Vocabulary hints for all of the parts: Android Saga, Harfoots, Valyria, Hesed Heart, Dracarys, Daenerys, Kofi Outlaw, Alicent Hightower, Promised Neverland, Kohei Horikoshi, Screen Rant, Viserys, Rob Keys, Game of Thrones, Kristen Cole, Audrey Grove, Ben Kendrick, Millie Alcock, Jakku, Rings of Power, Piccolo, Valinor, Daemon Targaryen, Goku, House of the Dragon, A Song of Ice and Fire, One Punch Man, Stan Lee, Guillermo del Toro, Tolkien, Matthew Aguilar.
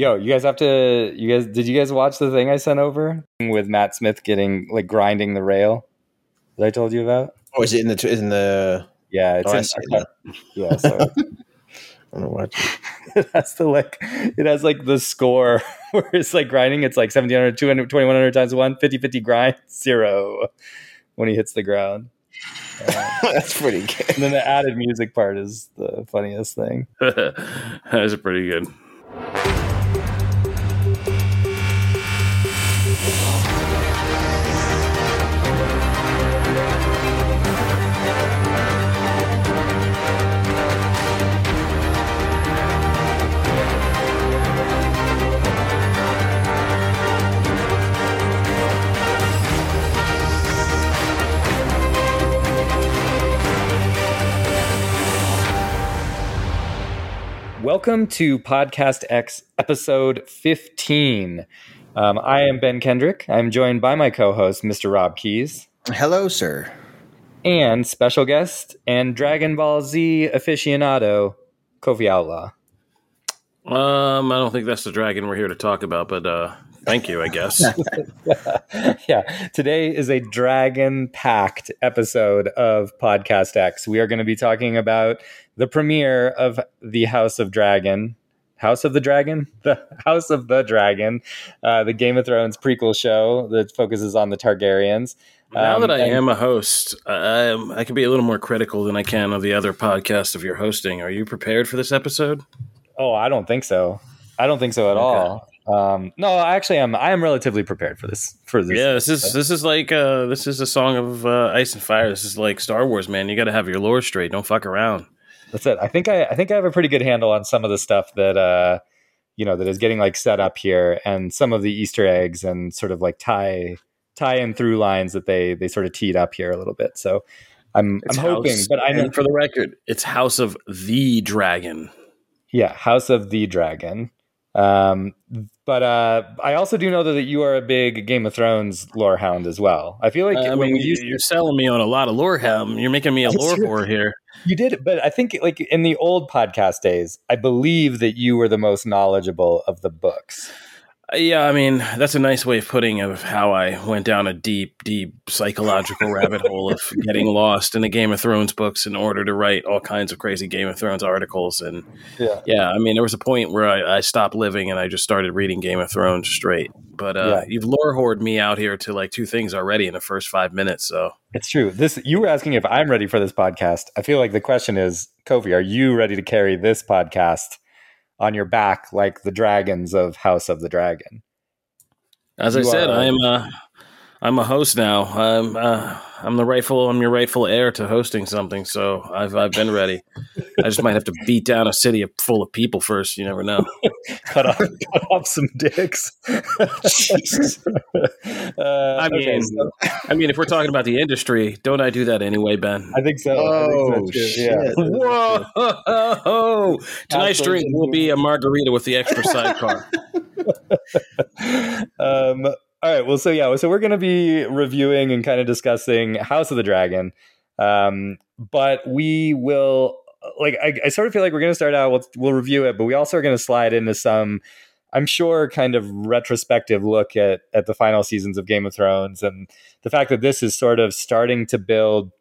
Yo, you guys have to, you guys, did you guys watch the thing I sent over with Matt Smith getting, like, grinding the rail that I told you about? Oh, is it in the yeah, it's yeah, sorry. I don't know what it has the score where it's like grinding, it's like 1700, 200, 2100 times 1, 50 grind, 0 when he hits the ground. That's pretty good. And then the added music part is the funniest thing. That's pretty good. Welcome to Podcast X, episode 15. I am Ben Kendrick. I'm joined by my co-host, Mr. Rob Keys. Hello, sir. And special guest and Dragon Ball Z aficionado, Kofi Outlaw. I don't think that's the dragon we're here to talk about, but thank you, I guess. Yeah, today is a dragon-packed episode of Podcast X. We are going to be talking about the premiere of the House of the Dragon, the Game of Thrones prequel show that focuses on the Targaryens. Now that I am a host, I can be a little more critical than I can of the other podcasts of your hosting. Are you prepared for this episode? Oh, I don't think so. I don't think so at all. No, actually, I am relatively prepared for this. Yeah, this is A Song of Ice and Fire. This is like Star Wars, man. You got to have your lore straight. Don't fuck around. That's it. I think I have a pretty good handle on some of the stuff that that is getting like set up here, and some of the Easter eggs and sort of like tie in through lines that they sort of teed up here a little bit. So I'm hoping, but I know for the record, it's House of the Dragon. Yeah, House of the Dragon. But I also do know that you are a big Game of Thrones lore hound as well. I feel like you're selling me on a lot of lore hound. You're making me a lore whore here. You did, but I think like in the old podcast days, I believe that you were the most knowledgeable of the books. Yeah, I mean, that's a nice way of putting of how I went down a deep, deep psychological rabbit hole of getting lost in the Game of Thrones books in order to write all kinds of crazy Game of Thrones articles. And yeah I mean, there was a point where I stopped living and I just started reading Game of Thrones straight. But You've lore hoarded me out here to like two things already in the first 5 minutes. So it's true. You were asking if I'm ready for this podcast. I feel like the question is, Kofi, are you ready to carry this podcast on your back like the dragons of House of the Dragon? As I said, I'm a host now. I'm your rightful heir to hosting something, so I've been ready. I just might have to beat down a city full of people first. You never know. cut off some dicks. Jesus. If we're talking about the industry, don't I do that anyway, Ben? I think so. Oh, I think so too. Yeah. Whoa! Oh. Tonight's drink will be a margarita with the extra sidecar. All right. Well, so we're going to be reviewing and kind of discussing House of the Dragon. But we will, like, I sort of feel like we're going to start out, we'll review it, but we also are going to slide into some, I'm sure, kind of retrospective look at the final seasons of Game of Thrones. And the fact that this is sort of starting to build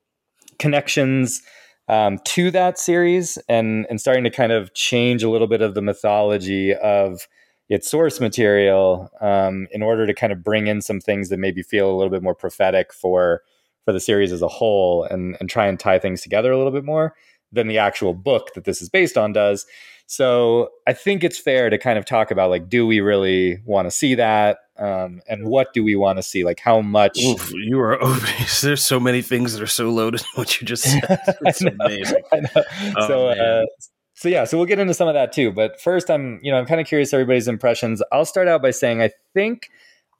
connections to that series and starting to kind of change a little bit of the mythology of its source material in order to kind of bring in some things that maybe feel a little bit more prophetic for the series as a whole and try and tie things together a little bit more than the actual book that this is based on does. So I think it's fair to kind of talk about, like, do we really want to see that? And what do we want to see? Like, how much? Oof, you are obese. There's so many things that are so loaded in what you just said. It's amazing. I know. Oh, So we'll get into some of that too. But first, I'm kind of curious everybody's impressions. I'll start out by saying I think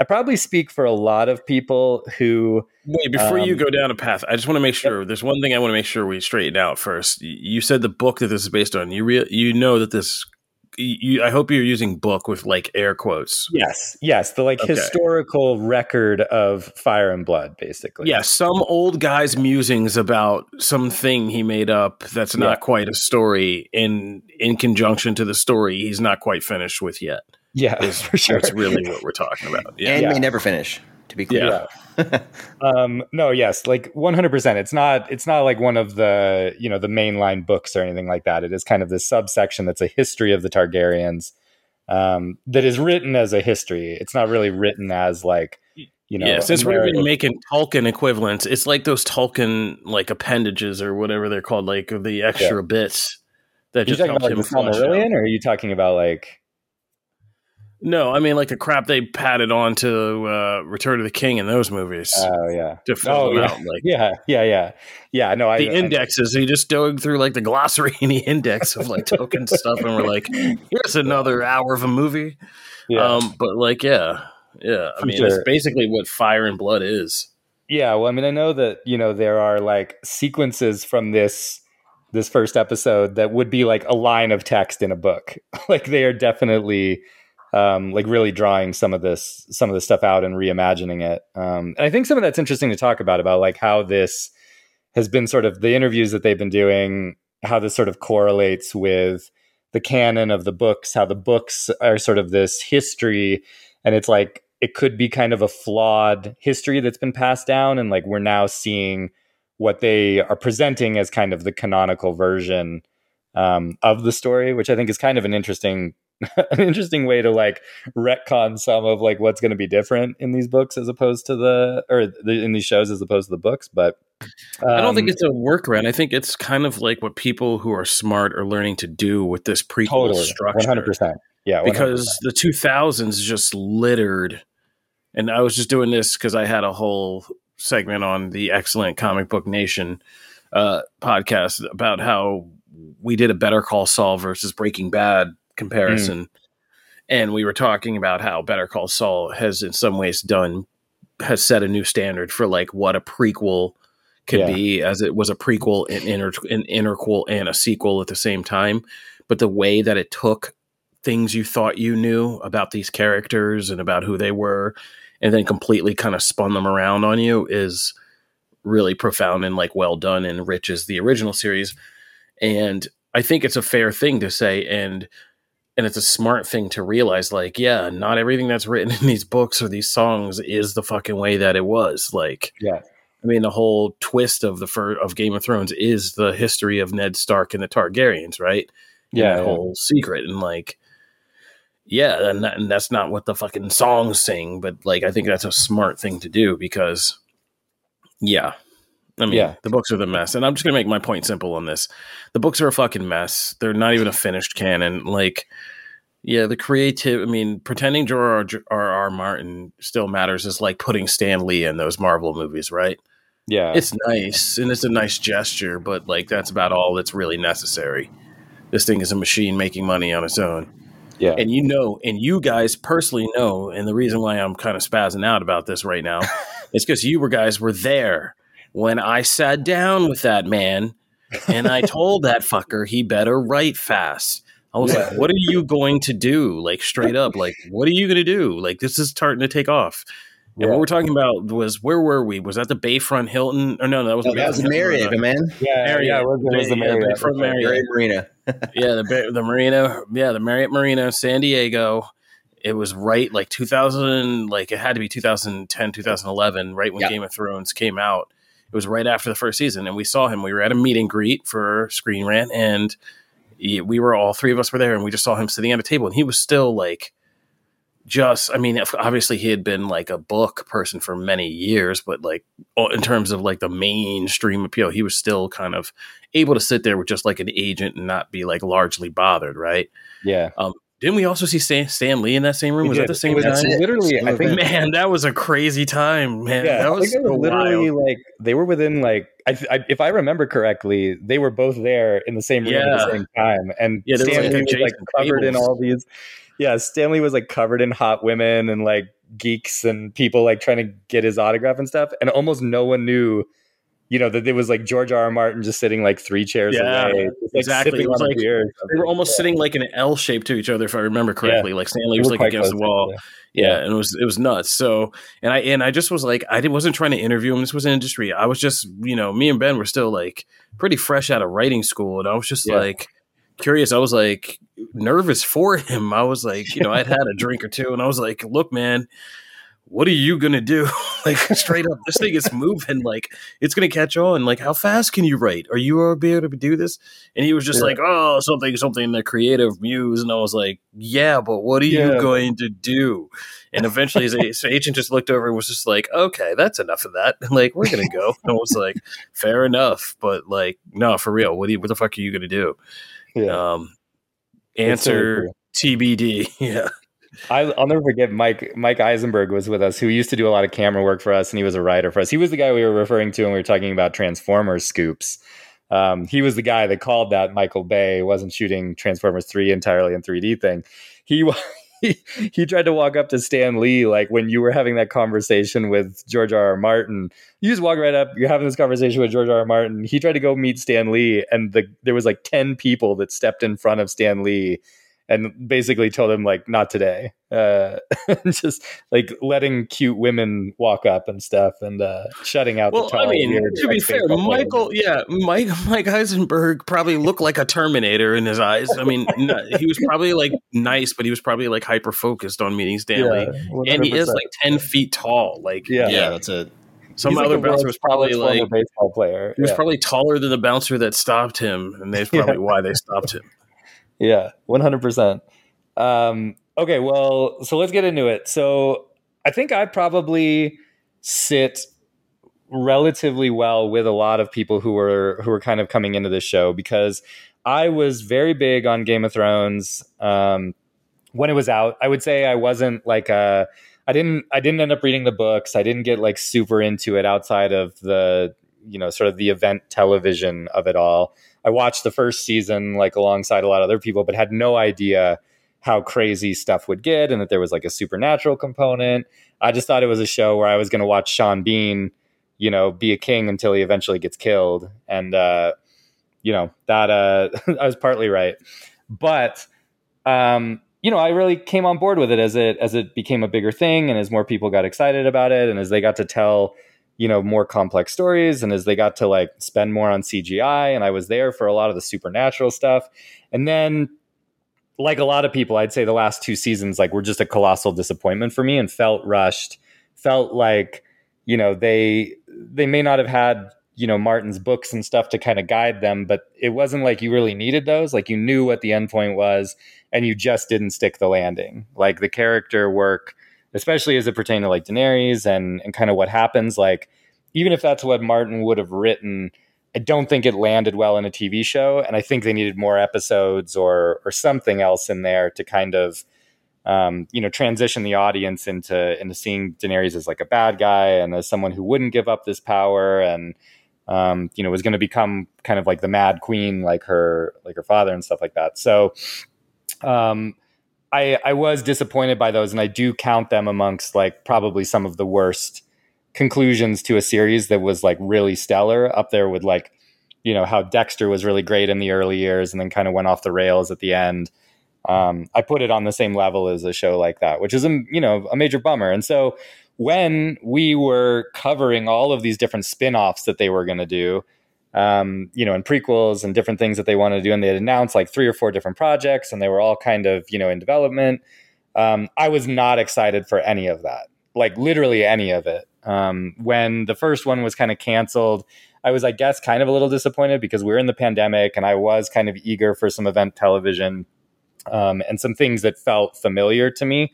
I probably speak for a lot of people who... Wait, before you go down a path, I just want to make sure. There's one thing I want to make sure we straighten out first. You said the book that this is based on. I hope you're using book with like air quotes. Yes. The like historical record of Fire and Blood, basically. Yeah, some old guy's musings about something he made up that's not quite a story in conjunction to the story he's not quite finished with yet. Yeah, is, for sure. That's really what we're talking about. Yeah. And they never finish, to be clear. Yeah. No, yes, like 100%. It's not like one of the, you know, the mainline books or anything like that. It is kind of this subsection that's a history of the Targaryens that is written as a history. It's not really written as like, you know, yes, it's where we've been making Tolkien equivalents. It's like those Tolkien like appendages or whatever they're called, like the extra bits that just help him flesh out. Or are you talking about like? No, I mean like the crap they padded on to Return of the King in those movies. Oh yeah, to fill them out, like yeah. No, the indexes. He just dug through like the glossary and the index of like Tolkien stuff, and we're like, here's another hour of a movie. Yeah. But like, yeah, I mean, that's basically what Fire and Blood is. Yeah, well, I mean, I know that, you know, there are like sequences from this first episode that would be like a line of text in a book. Like they are definitely like really drawing some of this stuff out and reimagining it. And I think some of that's interesting to talk about like how this has been sort of the interviews that they've been doing, how this sort of correlates with the canon of the books, how the books are sort of this history. And it's like, it could be kind of a flawed history that's been passed down. And like, we're now seeing what they are presenting as kind of the canonical version of the story, which I think is kind of an interesting way to like retcon some of like what's going to be different in these books as opposed to in these shows as opposed to the books. But I don't think it's a workaround. I think it's kind of like what people who are smart are learning to do with this prequel structure. 100%. Yeah, 100%. Because the 2000s just littered, and I was just doing this because I had a whole segment on the excellent Comic Book Nation podcast about how we did a Better Call Saul versus Breaking Bad comparison, and we were talking about how Better Call Saul has in some ways has set a new standard for like what a prequel could be, as it was a prequel and an interquel and a sequel at the same time, but the way that it took things you thought you knew about these characters and about who they were, and then completely kind of spun them around on you is really profound and like well done and enriches the original series. And I think it's a fair thing to say, and it's a smart thing to realize, like, yeah, not everything that's written in these books or these songs is the fucking way that it was. Like, yeah, I mean, the whole twist of of Game of Thrones is the history of Ned Stark and the Targaryens, right? Yeah, and the whole secret and like. Yeah, and that's not what the fucking songs sing, but like I think that's a smart thing to do because, yeah, I mean, the books are the mess, and I'm just gonna make my point simple on this. The books are a fucking mess. They're not even a finished canon. Like, yeah, the creative. I mean, pretending George R.R. Martin still matters is like putting Stan Lee in those Marvel movies, right? Yeah, it's nice and it's a nice gesture, but like that's about all that's really necessary. This thing is a machine making money on its own. Yeah. And you know, and you guys personally know, and the reason why I'm kind of spazzing out about this right now is because you guys were there when I sat down with that man and I told that fucker he better write fast. I was like, what are you going to do? Like straight up, like, what are you going to do? Like, this is starting to take off. And what we're talking about was, where were we? Was that the Bayfront Hilton? Or no, that was the Marriott, man. Yeah, Marriott. It was the Marriott. From Marriott Marina. Yeah, the Marina. Yeah, the Marriott Marina, San Diego. It was right like 2000, like it had to be 2010, 2011, right when Game of Thrones came out. It was right after the first season, and we saw him. We were at a meet and greet for Screen Rant, and we were all three of us were there, and we just saw him sitting at a table, and he was still like. Just, I mean, obviously he had been like a book person for many years, but like in terms of like the mainstream appeal, he was still kind of able to sit there with just like an agent and not be like largely bothered, right? Yeah. Didn't we also see Stan Lee in that same room? Was that the same time? Literally, I think. Man, that was a crazy time, man. Yeah, that was literally wild. Like they were within like, if I remember correctly, they were both there in the same room at the same time, and yeah, Stan Lee was like covered in all these. Yeah, Stan Lee was like covered in hot women and like geeks and people like trying to get his autograph and stuff. And almost no one knew, you know, that it was like George R. R. Martin just sitting like three chairs away. Just, like, exactly. It was like they were almost sitting like in an L shape to each other, if I remember correctly. Yeah. Like Stan Lee was like against the wall. Yeah, and it was nuts. So and I just was like, I wasn't trying to interview him. This was an industry. I was just, you know, me and Ben were still like pretty fresh out of writing school, and I was just like. curious. I was like nervous for him. I was like, you know, I'd had a drink or two and I was like, look, man, what are you going to do? Like straight up, this thing is moving. Like it's going to catch on. Like how fast can you write? Are you going to be able to do this? And he was just like, oh, something, the creative muse. And I was like, yeah, but what are you going to do? And eventually his agent just looked over and was just like, okay, that's enough of that. Like, we're going to go. And I was like, fair enough. But like, no, for real. What the fuck are you going to do? Yeah. Answer TBD. Yeah. I'll never forget Mike Eisenberg was with us, who used to do a lot of camera work for us, and he was a writer for us. He was the guy we were referring to when we were talking about Transformers scoops. He was the guy that called that Michael Bay wasn't shooting Transformers 3 entirely in 3D thing. He tried to walk up to Stan Lee, like when you were having that conversation with George R.R. Martin. You just walk right up. You're having this conversation with George R.R. Martin. He tried to go meet Stan Lee, and there was like 10 people that stepped in front of Stan Lee and basically told him, like, not today. Just like letting cute women walk up and stuff, and shutting out the tall. I mean, to be fair, Mike Eisenberg probably looked like a Terminator in his eyes. I mean, he was probably like nice, but he was probably like hyper focused on meeting Stanley. Yeah, and he is like 10 feet tall. Like, yeah, that's it. Some other bouncer was probably like a baseball player. He was probably taller than the bouncer that stopped him, and that's probably why they stopped him. Yeah, 100%. Okay, well, so let's get into it. So I think I probably sit relatively well with a lot of people who were kind of coming into this show, because I was very big on Game of Thrones when it was out. I would say I wasn't like I didn't end up reading the books. I didn't get like super into it outside of the, you know, sort of the event television of it all. I watched the first season like alongside a lot of other people, but had no idea how crazy stuff would get and that there was like a supernatural component. I just thought it was a show where I was going to watch Sean Bean, you know, be a king until he eventually gets killed. And, you know, that I was partly right. But, you know, I really came on board with it as it became a bigger thing, and as more people got excited about it, and as they got to tell, you know, more complex stories, and as they got to like spend more on CGI, and I was there for a lot of the supernatural stuff. And then, like a lot of people, I'd say the last two seasons, like, were just a colossal disappointment for me, and felt rushed, felt like, you know, they may not have had, you know, Martin's books and stuff to kind of guide them, but it wasn't like you really needed those. Like, you knew what the end point was, and you just didn't stick the landing. Like, the character work, especially as it pertained to like Daenerys and kind of what happens, like, even if that's what Martin would have written, I don't think it landed well in a TV show. And I think they needed more episodes or something else in there to kind of, you know, transition the audience into seeing Daenerys as like a bad guy, and as someone who wouldn't give up this power, and, you know, was going to become kind of like the Mad Queen, like her father and stuff like that. So, I was disappointed by those, and I do count them amongst like probably some of the worst conclusions to a series that was like really stellar, up there with like, you know, how Dexter was really great in the early years and then kind of went off the rails at the end. I put it on the same level as a show like that, which is, you know, a major bummer. And so when we were covering all of these different spinoffs that they were going to do, you know, and prequels and different things that they wanted to do, and they had announced like 3 or 4 different projects, and they were all kind of, you know, in development. I was not excited for any of that, like literally any of it. When the first one was kind of canceled, I was, I guess, kind of a little disappointed because we were in the pandemic, and I was kind of eager for some event television, and some things that felt familiar to me.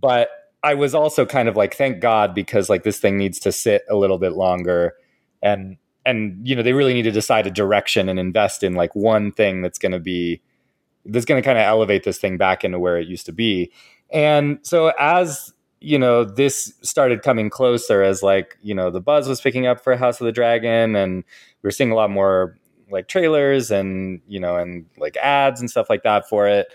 But I was also kind of like, thank God, because like this thing needs to sit a little bit longer, and, you know, they really need to decide a direction and invest in like one thing that's going to kind of elevate this thing back into where it used to be. And so as, you know, this started coming closer, as like, you know, the buzz was picking up for House of the Dragon, and we were seeing a lot more like trailers and, you know, and like ads and stuff like that for it.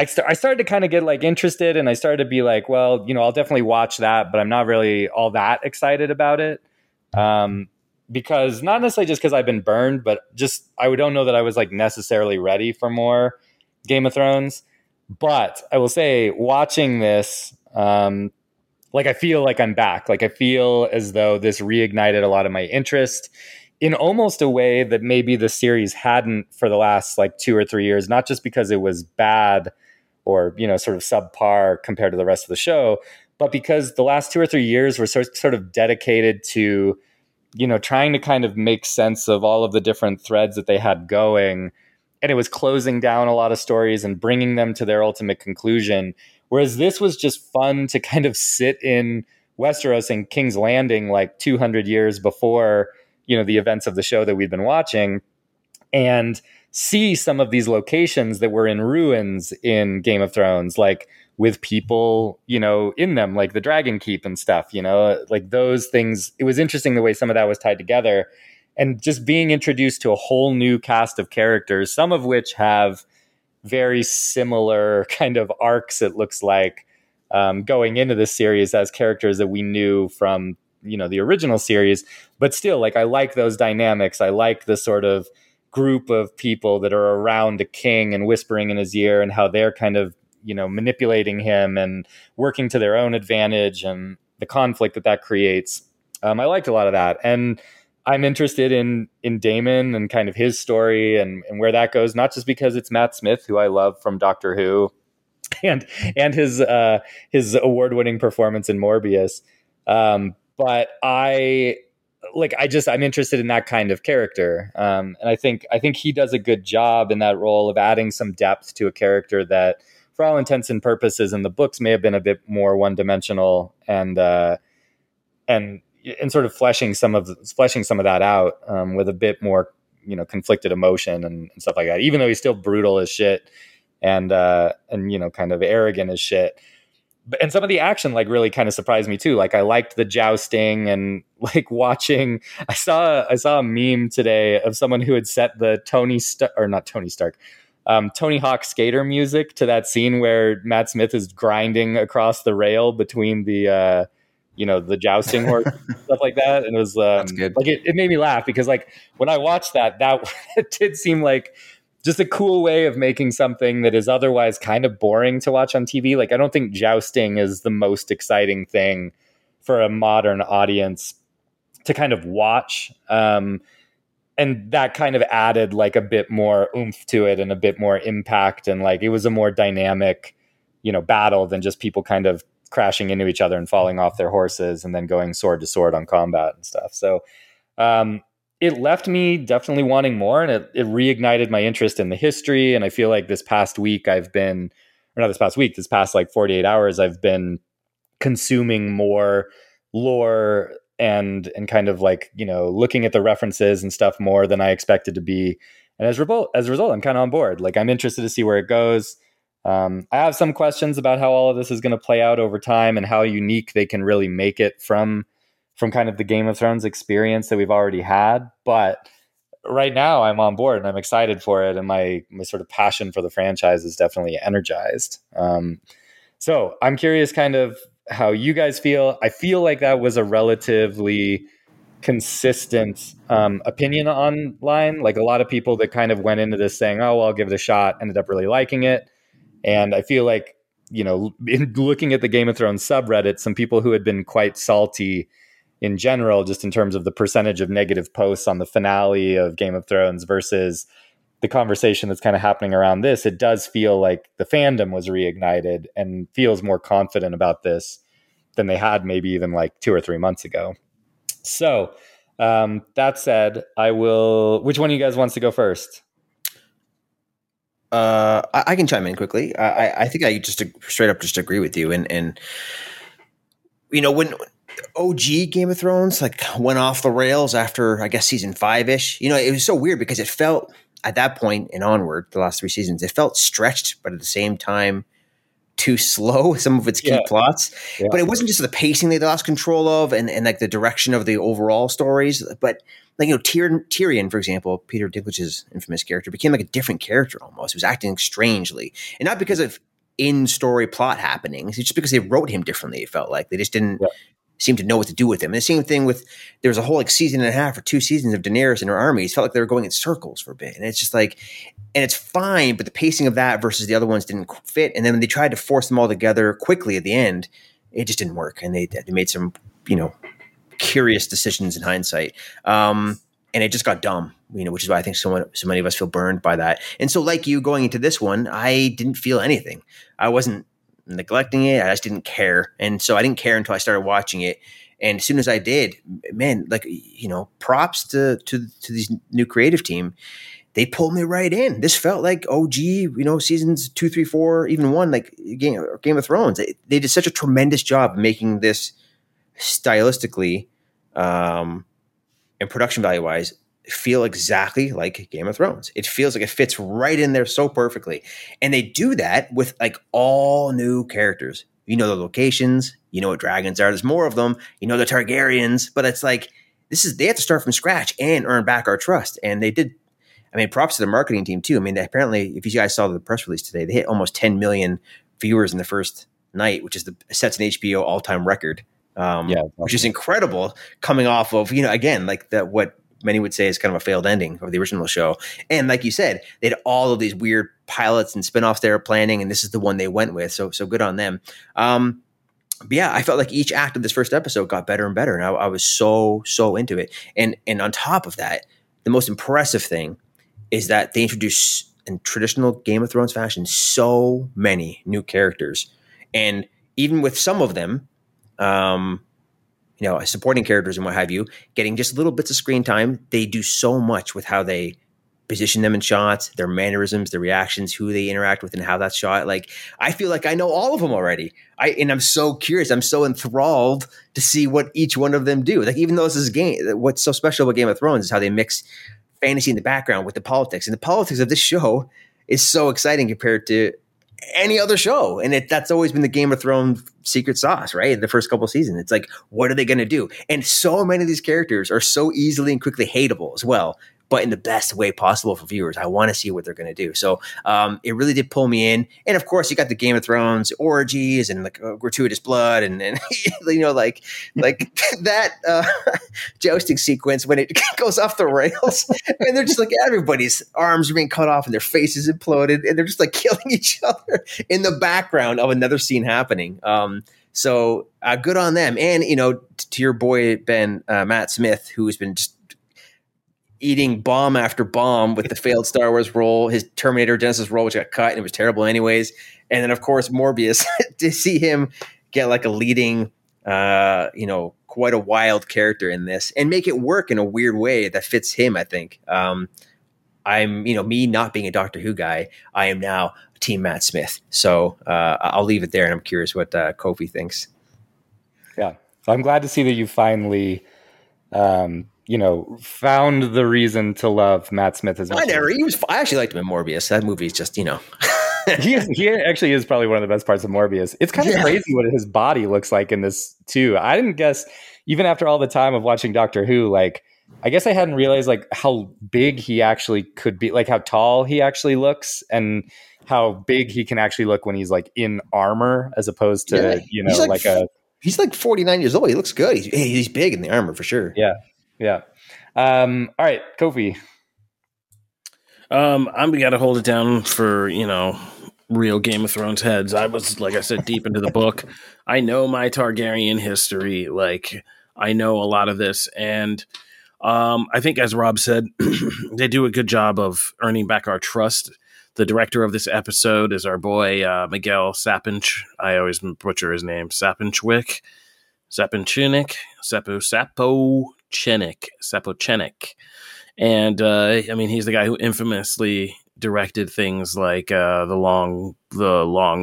I started to kind of get like interested, and I started to be like, well, you know, I'll definitely watch that, but I'm not really all that excited about it. Because not necessarily just because I've been burned, but just I don't know that I was like necessarily ready for more Game of Thrones. But I will say, watching this, like I feel like I'm back. Like I feel as though this reignited a lot of my interest in almost a way that maybe the series hadn't for the last like 2 or 3 years, not just because it was bad or, you know, sort of subpar compared to the rest of the show, but because the last 2 or 3 years were sort of dedicated to, you know, trying to kind of make sense of all of the different threads that they had going. And it was closing down a lot of stories and bringing them to their ultimate conclusion. Whereas this was just fun to kind of sit in Westeros and King's Landing like 200 years before, you know, the events of the show that we've been watching, and see some of these locations that were in ruins in Game of Thrones, like with people, you know, in them, like the Dragon Keep and stuff, you know, like those things. It was interesting the way some of that was tied together, and just being introduced to a whole new cast of characters, some of which have very similar kind of arcs, it looks like, going into this series as characters that we knew from, you know, the original series. But still, like, I like those dynamics. I like the sort of group of people that are around a king and whispering in his ear, and how they're kind of, you know, manipulating him and working to their own advantage, and the conflict that that creates. I liked a lot of that. And I'm interested in Daemon and kind of his story and where that goes, not just because it's Matt Smith, who I love from Doctor Who, and his award-winning performance in Morbius. But I'm interested in that kind of character. And I think he does a good job in that role of adding some depth to a character that, for all intents and purposes, in the books may have been a bit more one-dimensional, and sort of fleshing some of that out, with a bit more, you know, conflicted emotion and stuff like that, even though he's still brutal as shit and, you know, kind of arrogant as shit. And some of the action, like, really kind of surprised me too. Like, I liked the jousting and, like, watching. I saw a meme today of someone who had set the Tony Hawk skater music to that scene where Matt Smith is grinding across the rail between the, you know, the jousting horse and stuff like that. And it was it made me laugh because, like, when I watched that it did seem like just a cool way of making something that is otherwise kind of boring to watch on TV. Like, I don't think jousting is the most exciting thing for a modern audience to kind of watch. And that kind of added, like, a bit more oomph to it and a bit more impact. And, like, it was a more dynamic, you know, battle than just people kind of crashing into each other and falling off their horses and then going sword to sword on combat and stuff. So, it left me definitely wanting more, and it reignited my interest in the history. And I feel like this past like 48 hours, I've been consuming more lore and kind of, like, you know, looking at the references and stuff more than I expected to be. And as a result, I'm kind of on board. Like, I'm interested to see where it goes. I have some questions about how all of this is going to play out over time and how unique they can really make it from kind of the Game of Thrones experience that we've already had. But right now I'm on board and I'm excited for it. And my sort of passion for the franchise is definitely energized. So I'm curious kind of how you guys feel. I feel like that was a relatively consistent opinion online. Like, a lot of people that kind of went into this saying, oh, well, I'll give it a shot, ended up really liking it. And I feel like, you know, in looking at the Game of Thrones subreddit, some people who had been quite salty in general, just in terms of the percentage of negative posts on the finale of Game of Thrones versus the conversation that's kind of happening around this, it does feel like the fandom was reignited and feels more confident about this than they had maybe even like 2 or 3 months ago. So that said, which one of you guys wants to go first? I can chime in quickly. I think I just straight up just agree with you. And you know, when OG Game of Thrones like went off the rails after, I guess, season 5-ish. You know, it was so weird because it felt at that point and onward, the last 3 seasons, it felt stretched, but at the same time too slow. Some of its key plots, but it wasn't just the pacing they lost control of and like the direction of the overall stories. But, like, you know, Tyrion, for example, Peter Dinklage's infamous character, became like a different character almost. He was acting strangely, and not because of in-story plot happenings. It's just because they wrote him differently. It felt like they just didn't seem to know what to do with him. And the same thing with, there was a whole like season and a half or 2 seasons of Daenerys and her armies. It felt like they were going in circles for a bit. And it's just like, and it's fine, but the pacing of that versus the other ones didn't fit. And then when they tried to force them all together quickly at the end, it just didn't work. And they made some, you know, curious decisions in hindsight. And it just got dumb, you know, which is why I think so many of us feel burned by that. And so like you going into this one, I didn't feel anything. I wasn't neglecting it. I just didn't care. And so I didn't care until I started watching it. And as soon as I did, man, like, you know, props to this new creative team. They pulled me right in. This felt like OG, you know, seasons 2, 3, 4, even 1, like Game of Thrones. They did such a tremendous job making this stylistically and production value-wise feel exactly like Game of Thrones. It feels like it fits right in there so perfectly. And they do that with like all new characters. You know the locations. You know what dragons are. There's more of them. You know the Targaryens. But it's like they have to start from scratch and earn back our trust. And they did. I mean, props to the marketing team too. I mean, apparently, if you guys saw the press release today, they hit almost 10 million viewers in the first night, which is sets an HBO all-time record, which is incredible coming off of, you know, again, like that what many would say is kind of a failed ending of the original show. And like you said, they had all of these weird pilots and spinoffs they were planning, and this is the one they went with. So good on them. But yeah, I felt like each act of this first episode got better and better, and I was so into it. And on top of that, the most impressive thing is that they introduce, in traditional Game of Thrones fashion, so many new characters. And even with some of them, you know, supporting characters and what have you, getting just little bits of screen time, they do so much with how they position them in shots, their mannerisms, their reactions, who they interact with and how that's shot. Like, I feel like I know all of them already. And I'm so curious. I'm so enthralled to see what each one of them do. Like, even though this is what's so special about Game of Thrones is how they mix fantasy in the background with the politics, and the politics of this show is so exciting compared to any other show. And that's always been the Game of Thrones secret sauce, right? The first couple of seasons, it's like, what are they going to do? And so many of these characters are so easily and quickly hateable as well, but in the best way possible for viewers. I want to see what they're going to do. So it really did pull me in. And of course you got the Game of Thrones orgies and like gratuitous blood and you know, like that jousting sequence when it goes off the rails and they're just like, everybody's arms are being cut off and their faces imploded and they're just like killing each other in the background of another scene happening. So good on them. And, you know, to your boy, Ben, Matt Smith, who has been just eating bomb after bomb with the failed Star Wars role, his Terminator Genesis role, which got cut and it was terrible anyways. And then of course, Morbius, to see him get like a leading, you know, quite a wild character in this and make it work in a weird way that fits him. I think, I'm, you know, me not being a Doctor Who guy, I am now team Matt Smith. So, I'll leave it there. And I'm curious what, Kofi thinks. Yeah. I'm glad to see that you finally, you know, found the reason to love Matt Smith as much. I actually liked him in Morbius. That movie's just, you know. He actually is probably one of the best parts of Morbius. It's kind of crazy what his body looks like in this, too. I didn't guess, even after all the time of watching Doctor Who, like, I guess I hadn't realized, like, how big he actually could be, like, how tall he actually looks and how big he can actually look when he's, like, in armor as opposed to, you know, like a... He's, like, 49 years old. He looks good. He's big in the armor, for sure. Yeah. Yeah. All right, Kofi. I'm going to hold it down for, you know, real Game of Thrones heads. I was, like I said, deep into the book. I know my Targaryen history. Like, I know a lot of this. And I think, as Rob said, they do a good job of earning back our trust. The director of this episode is our boy, Miguel Sapinch. I always butcher his name. Sapinchwick. Sapinchunik. Sapochenick. And I mean, he's the guy who infamously directed things like the long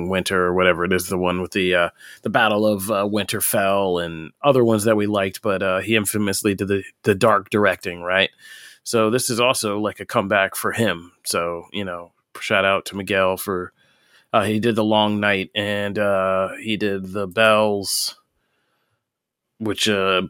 winter or whatever it is, the one with the Battle of Winterfell and other ones that we liked, but he infamously did the dark directing, right? So this is also like a comeback for him. So, you know, shout out to Miguel for he did The Long Night and he did The Bells, which the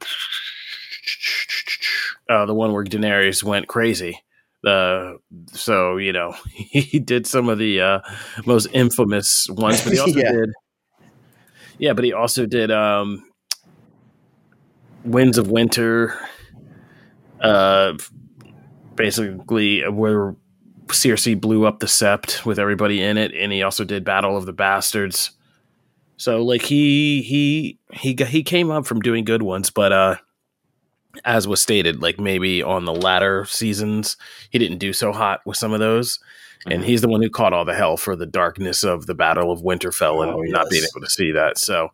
one where Daenerys went crazy. So, you know, he did some of the most infamous ones, but he also did. Yeah, but he also did Winds of Winter, basically where Cersei blew up the Sept with everybody in it, and he also did Battle of the Bastards. So, like, he came up from doing good ones, but as was stated, like maybe on the latter seasons, he didn't do so hot with some of those. Mm-hmm. And he's the one who caught all the hell for the darkness of the Battle of Winterfell and not being able to see that. So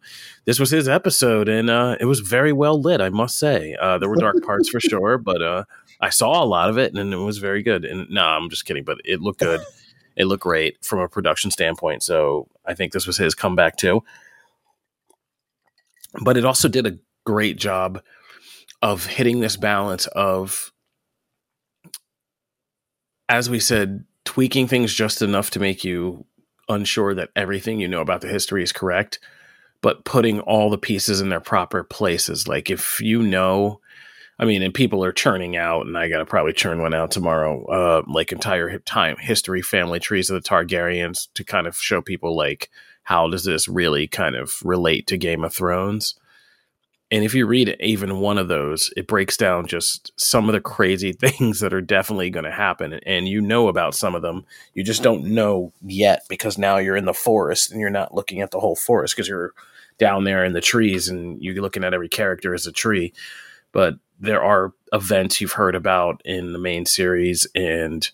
this was his episode, and it was very well lit, I must say. There were dark parts for sure, but I saw a lot of it, and it was very good. And no, I'm just kidding, but it looked good. It looked great from a production standpoint. So I think this was his comeback too. But it also did a great job of hitting this balance of, as we said, tweaking things just enough to make you unsure that everything you know about the history is correct, but putting all the pieces in their proper places. Like if you know, I mean, and people are churning out, and I got to probably churn one out tomorrow, like entire time history, family trees of the Targaryens to kind of show people like, how does this really kind of relate to Game of Thrones? And if you read even one of those, it breaks down just some of the crazy things that are definitely going to happen. And you know about some of them. You just don't know yet because now you're in the forest and you're not looking at the whole forest because you're down there in the trees and you're looking at every character as a tree. But there are events you've heard about in the main series and,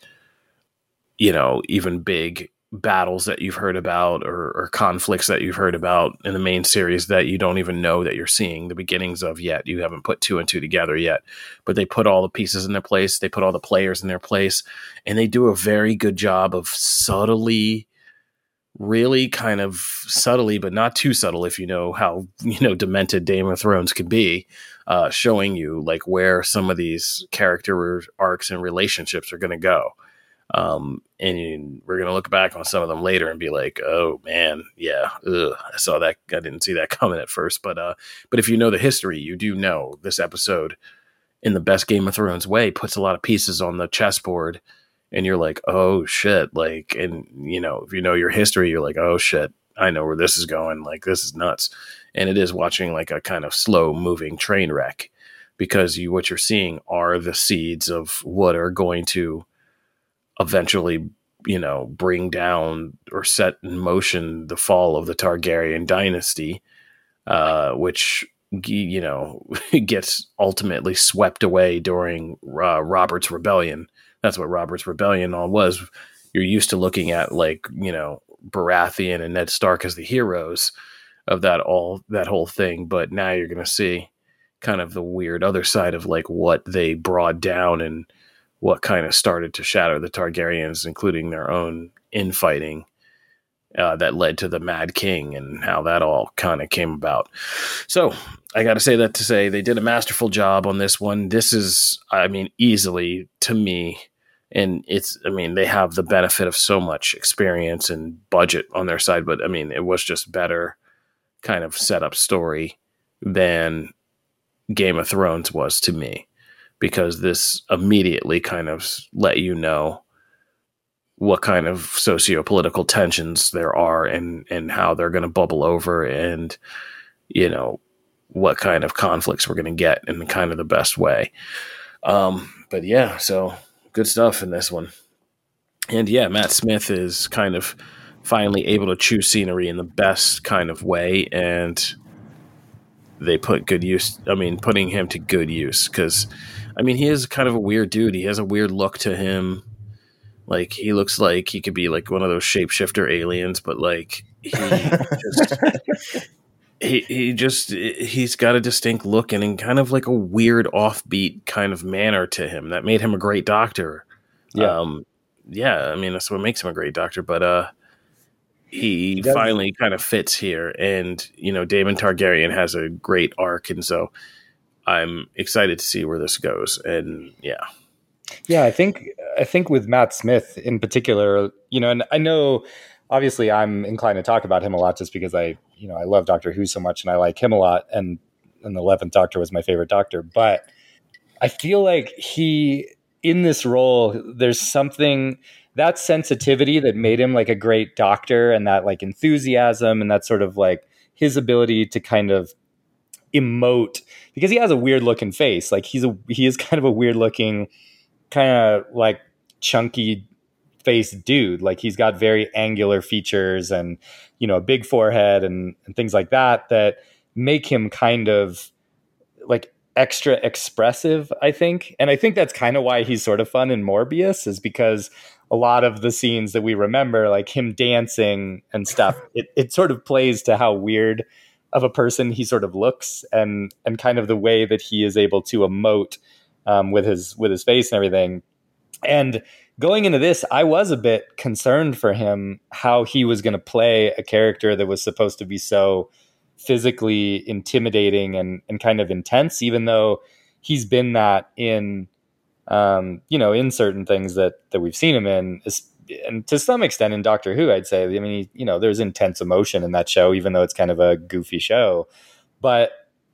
you know, even big battles that you've heard about or conflicts that you've heard about in the main series that you don't even know that you're seeing the beginnings of yet. You haven't put two and two together yet, but they put all the pieces in their place. They put all the players in their place, and they do a very good job of subtly, really kind of subtly, but not too subtle. If you know how, you know, demented Game of Thrones can be, showing you like where some of these character arcs and relationships are going to go. And we're going to look back on some of them later and be like, oh man, yeah, I saw that. I didn't see that coming at first, but if you know the history, you do know this episode in the best Game of Thrones way puts a lot of pieces on the chessboard and you're like, oh shit. Like, and you know, if you know your history, you're like, oh shit, I know where this is going. Like, this is nuts. And it is watching like a kind of slow moving train wreck because you, what you're seeing are the seeds of what are going to eventually, you know, bring down or set in motion the fall of the Targaryen dynasty, which, you know, gets ultimately swept away during Robert's Rebellion. That's what Robert's Rebellion all was. You're used to looking at, like, you know, Baratheon and Ned Stark as the heroes of that all that whole thing. But now you're going to see kind of the weird other side of like what they brought down and what kind of started to shatter the Targaryens, including their own infighting that led to the Mad King and how that all kind of came about. So I got to say that to say they did a masterful job on this one. This is, I mean, easily to me, and it's, I mean, they have the benefit of so much experience and budget on their side, but I mean, it was just better kind of setup story than Game of Thrones was to me. Because this immediately kind of let you know what kind of socio-political tensions there are and how they're going to bubble over and, you know, what kind of conflicts we're going to get in kind of the best way. But yeah, so good stuff in this one. And yeah, Matt Smith is kind of finally able to choose scenery in the best kind of way. And they put good use, I mean, putting him to good use because, I mean, he is kind of a weird dude. He has a weird look to him. Like, he looks like he could be, like, one of those shapeshifter aliens, but, like, he just, he's got a distinct look and in kind of, like, a weird offbeat kind of manner to him. That made him a great doctor. Yeah. Yeah, I mean, that's what makes him a great doctor, but, he finally kind of fits here, and you know, Daemon Targaryen has a great arc, and so I'm excited to see where this goes. And yeah, I think with Matt Smith in particular, you know, and I know obviously I'm inclined to talk about him a lot just because I love Doctor Who so much and I like him a lot, and the 11th Doctor was my favorite Doctor, but I feel like he in this role there's something. That sensitivity that made him like a great doctor and that like enthusiasm and that sort of like his ability to kind of emote because he has a weird looking face. Like he is kind of a weird looking kind of like chunky faced dude. Like he's got very angular features and, you know, a big forehead and things like that make him kind of like extra expressive, I think. And I think that's kind of why he's sort of fun in Morbius, is because a lot of the scenes that we remember, like him dancing and stuff, it sort of plays to how weird of a person he sort of looks, and kind of the way that he is able to emote with his face and everything. And going into this, I was a bit concerned for him, how he was going to play a character that was supposed to be so physically intimidating and kind of intense, even though he's been that in, in certain things that we've seen him in, and to some extent in Doctor Who, I'd say. I mean, there's intense emotion in that show, even though it's kind of a goofy show. But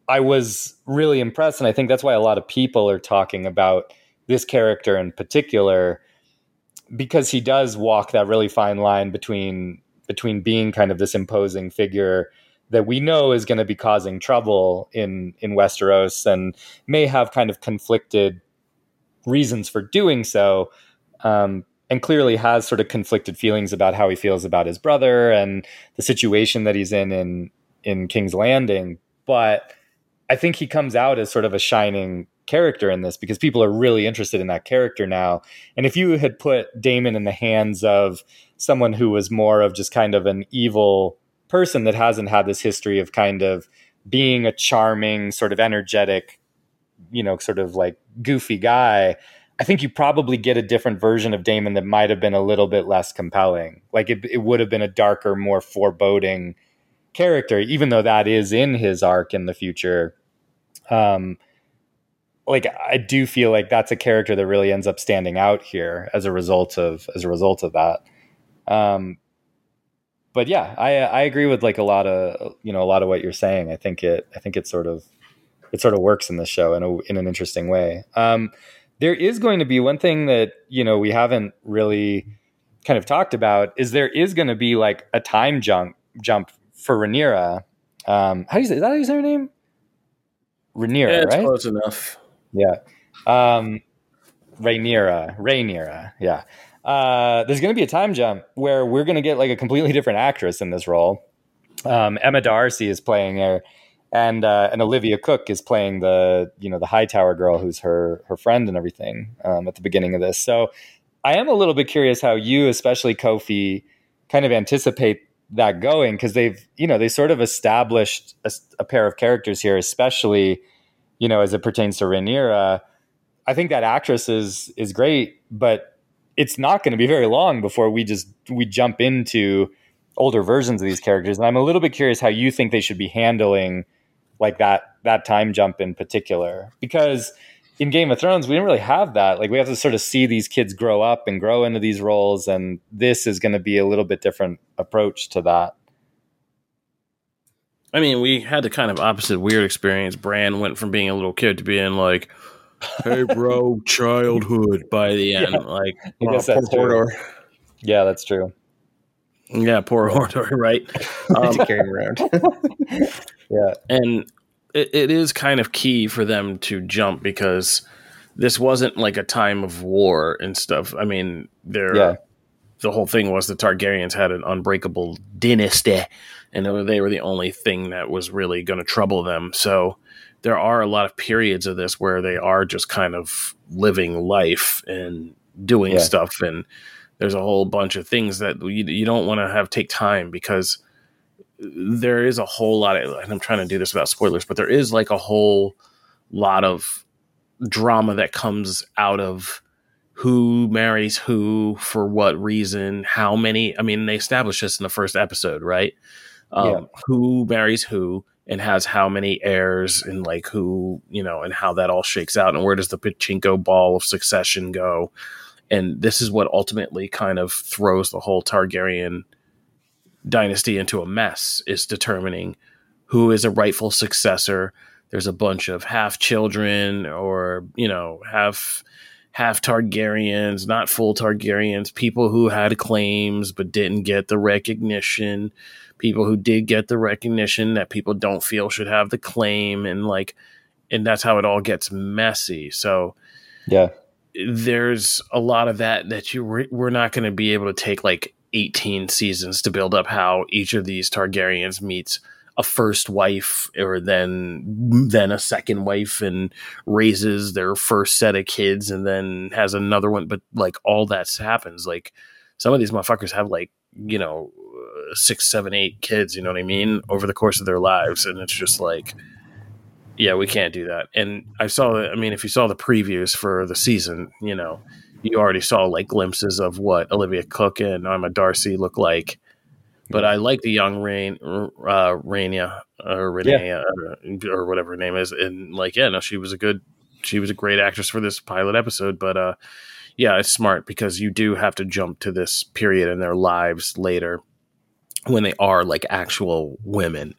I was really impressed, and I think that's why a lot of people are talking about this character in particular, because he does walk that really fine line between being kind of this imposing figure that we know is going to be causing trouble in Westeros and may have kind of conflicted reasons for doing so, and clearly has sort of conflicted feelings about how he feels about his brother and the situation that he's in King's Landing. But I think he comes out as sort of a shining character in this, because people are really interested in that character now. And if you had put Daemon in the hands of someone who was more of just kind of an evil person that hasn't had this history of kind of being a charming, sort of energetic, sort of like goofy guy, I think you probably get a different version of Daemon that might have been a little bit less compelling. Like it would have been a darker, more foreboding character, even though that is in his arc in the future. I do feel like that's a character that really ends up standing out here as a result of that. But yeah, I agree with like a lot of what you're saying. I think it sort of works in this show in an interesting way. There is going to be one thing that, we haven't really kind of talked about, is there is going to be like a time jump for Rhaenyra. How do you say, is that how you say her name? Rhaenyra, yeah, it's right? Close enough. Yeah. Rhaenyra. Yeah. There's going to be a time jump where we're going to get like a completely different actress in this role. Emma Darcy is playing her, and Olivia Cooke is playing the Hightower girl, who's her friend and everything, at the beginning of this. So I am a little bit curious how you, especially Kofi, kind of anticipate that going, because they sort of established a pair of characters here, especially, as it pertains to Rhaenyra. I think that actress is great, but it's not going to be very long before we jump into older versions of these characters. And I'm a little bit curious how you think they should be handling like that time jump in particular, because in Game of Thrones, we didn't really have that. Like, we have to sort of see these kids grow up and grow into these roles. And this is going to be a little bit different approach to that. I mean, we had the kind of opposite weird experience. Bran went from being a little kid to being like, hey, bro, childhood by the end. Yeah. Like, I guess that's poor Hodor. Yeah, that's true. Yeah, poor Hodor, right? To carry him around. Yeah. And it is kind of key for them to jump, because this wasn't like a time of war and stuff. I mean, the whole thing was the Targaryens had an unbreakable dynasty, and they were the only thing that was really going to trouble them. So there are a lot of periods of this where they are just kind of living life and doing stuff. And there's a whole bunch of things that you don't want to have take time, because there is a whole lot of, and I'm trying to do this without spoilers, but there is like a whole lot of drama that comes out of who marries who, for what reason, how many. I mean, they established this in the first episode, right? Who marries who, and has how many heirs, and like who, and how that all shakes out, and where does the pachinko ball of succession go. And this is what ultimately kind of throws the whole Targaryen dynasty into a mess, is determining who is a rightful successor. There's a bunch of half children, or, half Targaryens, not full Targaryens, people who had claims but didn't get the recognition, people who did get the recognition that people don't feel should have the claim, and that's how it all gets messy. So yeah, there's a lot of that we're not going to be able to take like 18 seasons to build up how each of these Targaryens meets a first wife or then a second wife and raises their first set of kids and then has another one. But like all that happens, like some of these motherfuckers have like, you know, 6, 7, 8 kids, you know what I mean? Over the course of their lives. And it's just like, yeah, we can't do that. And if you saw the previews for the season, you know, you already saw like glimpses of what Olivia Cooke and Emma Darcy look like. But I like the young Rhaenyra or whatever her name is. And like, yeah, no, she was a great actress for this pilot episode. But yeah, it's smart because you do have to jump to this period in their lives later when they are like actual women.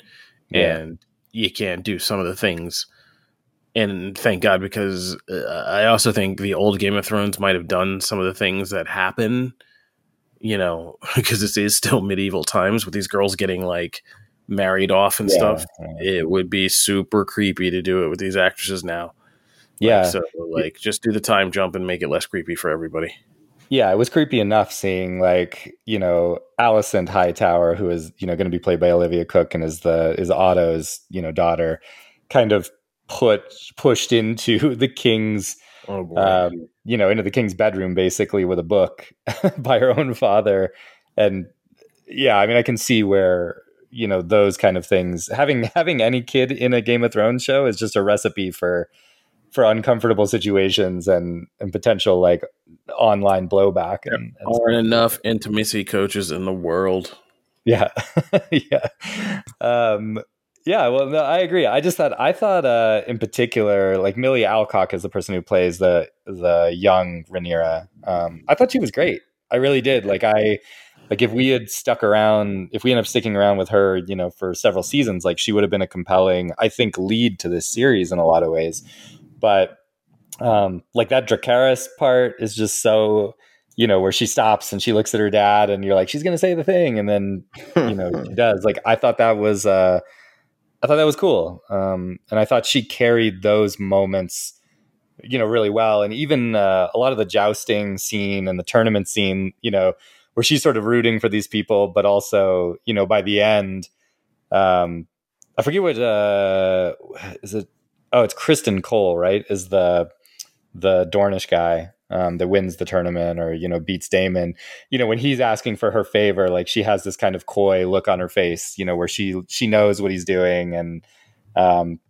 Yeah. And you can't do some of the things. And thank God, because I also think the old Game of Thrones might have done some of the things that happen, you know, because this is still medieval times with these girls getting like married off and stuff. It would be super creepy to do it with these actresses now. Yeah. Like, so like just do the time jump and make it less creepy for everybody. Yeah, it was creepy enough seeing, like, you know, Alicent Hightower, who is, you know, going to be played by Olivia Cooke and is Otto's, you know, daughter, kind of pushed into the king's, you know, into the king's bedroom basically with a book by her own father. And yeah, I mean, I can see where, you know, those kind of things, having any kid in a Game of Thrones show is just a recipe for uncomfortable situations and potential like online blowback. And aren't enough intimacy coaches in the world. Yeah. Yeah. Yeah. Well, no, I agree. I thought in particular, like Millie Alcock is the person who plays the young Rhaenyra. I thought she was great. I really did. Like if we had sticking around with her, you know, for several seasons, like she would have been a compelling, I think, lead to this series in a lot of ways. But like that Dracarys part is just so, you know, where she stops and she looks at her dad and you're like, she's going to say the thing. And then, you know, she does. Like, I thought that was cool. And I thought she carried those moments, you know, really well. And even a lot of the jousting scene and the tournament scene, you know, where she's sort of rooting for these people, but also, you know, by the end, I forget what, is it? Oh, it's Kristen Cole, right? Is the Dornish guy that wins the tournament or, you know, beats Daemon. You know, when he's asking for her favor, like she has this kind of coy look on her face, you know, where she knows what he's doing and,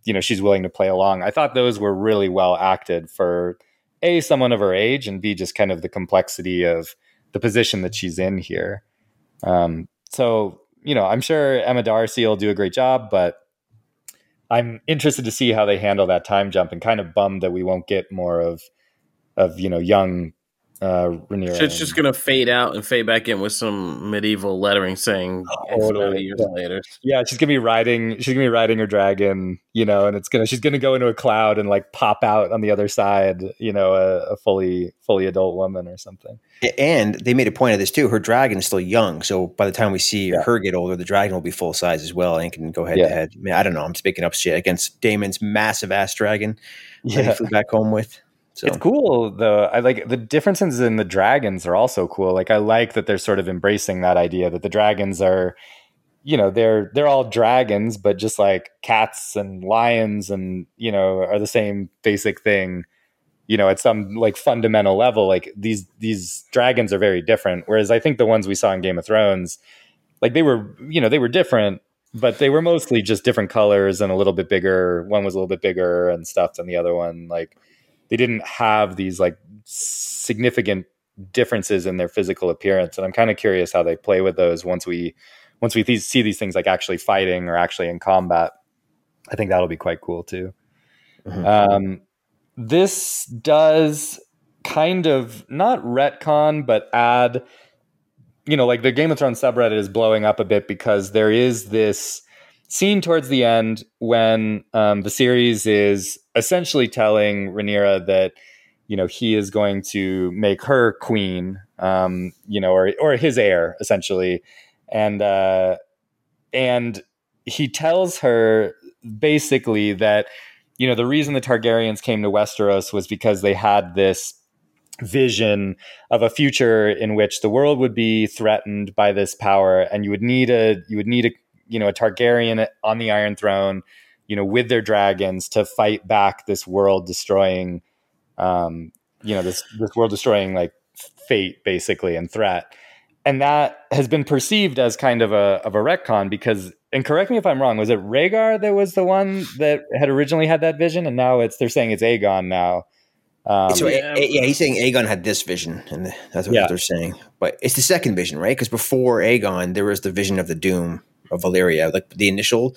you know, she's willing to play along. I thought those were really well acted for A, someone of her age, and B, just kind of the complexity of the position that she's in here. So, you know, I'm sure Emma Darcy will do a great job, but I'm interested to see how they handle that time jump and kind of bummed that we won't get more of you know, young Rhaenyra. So it's just going to fade out and fade back in with some medieval lettering saying totally. Years later. Yeah, she's going to be riding her dragon, you know, and she's going to go into a cloud and like pop out on the other side, you know, a fully adult woman or something. And they made a point of this too. Her dragon is still young, so by the time we see her get older, the dragon will be full size as well and can go head to head. I mean, I don't know. I'm speaking up shit against Daemon's massive ass dragon that he flew back home with. So. It's cool though. I like the differences in the dragons are also cool. Like I like that they're sort of embracing that idea that the dragons are, you know, they're all dragons, but just like cats and lions and, you know, are the same basic thing, you know, at some like fundamental level, like these dragons are very different. Whereas I think the ones we saw in Game of Thrones, like they were different, but they were mostly just different colors and a little bit bigger. One was a little bit bigger and stuff than the other one. Like, they didn't have these like significant differences in their physical appearance. And I'm kind of curious how they play with those once we see these things like actually fighting or actually in combat. I think that'll be quite cool too. Mm-hmm. This does kind of not retcon, but add, you know, like the Game of Thrones subreddit is blowing up a bit because there is this scene towards the end when the series is essentially telling Rhaenyra that, you know, he is going to make her queen, you know, or his heir essentially. And he tells her basically that, you know, the reason the Targaryens came to Westeros was because they had this vision of a future in which the world would be threatened by this power and you would need a you know, a Targaryen on the Iron Throne, you know, with their dragons to fight back this world destroying, you know, this world destroying like fate basically and threat. And that has been perceived as kind of a retcon because, and correct me if I'm wrong, was it Rhaegar that was the one that had originally had that vision? And now they're saying it's Aegon now. He's saying Aegon had this vision, and that's what they're saying. But it's the second vision, right? Because before Aegon, there was the vision of the doom of Valyria, like the initial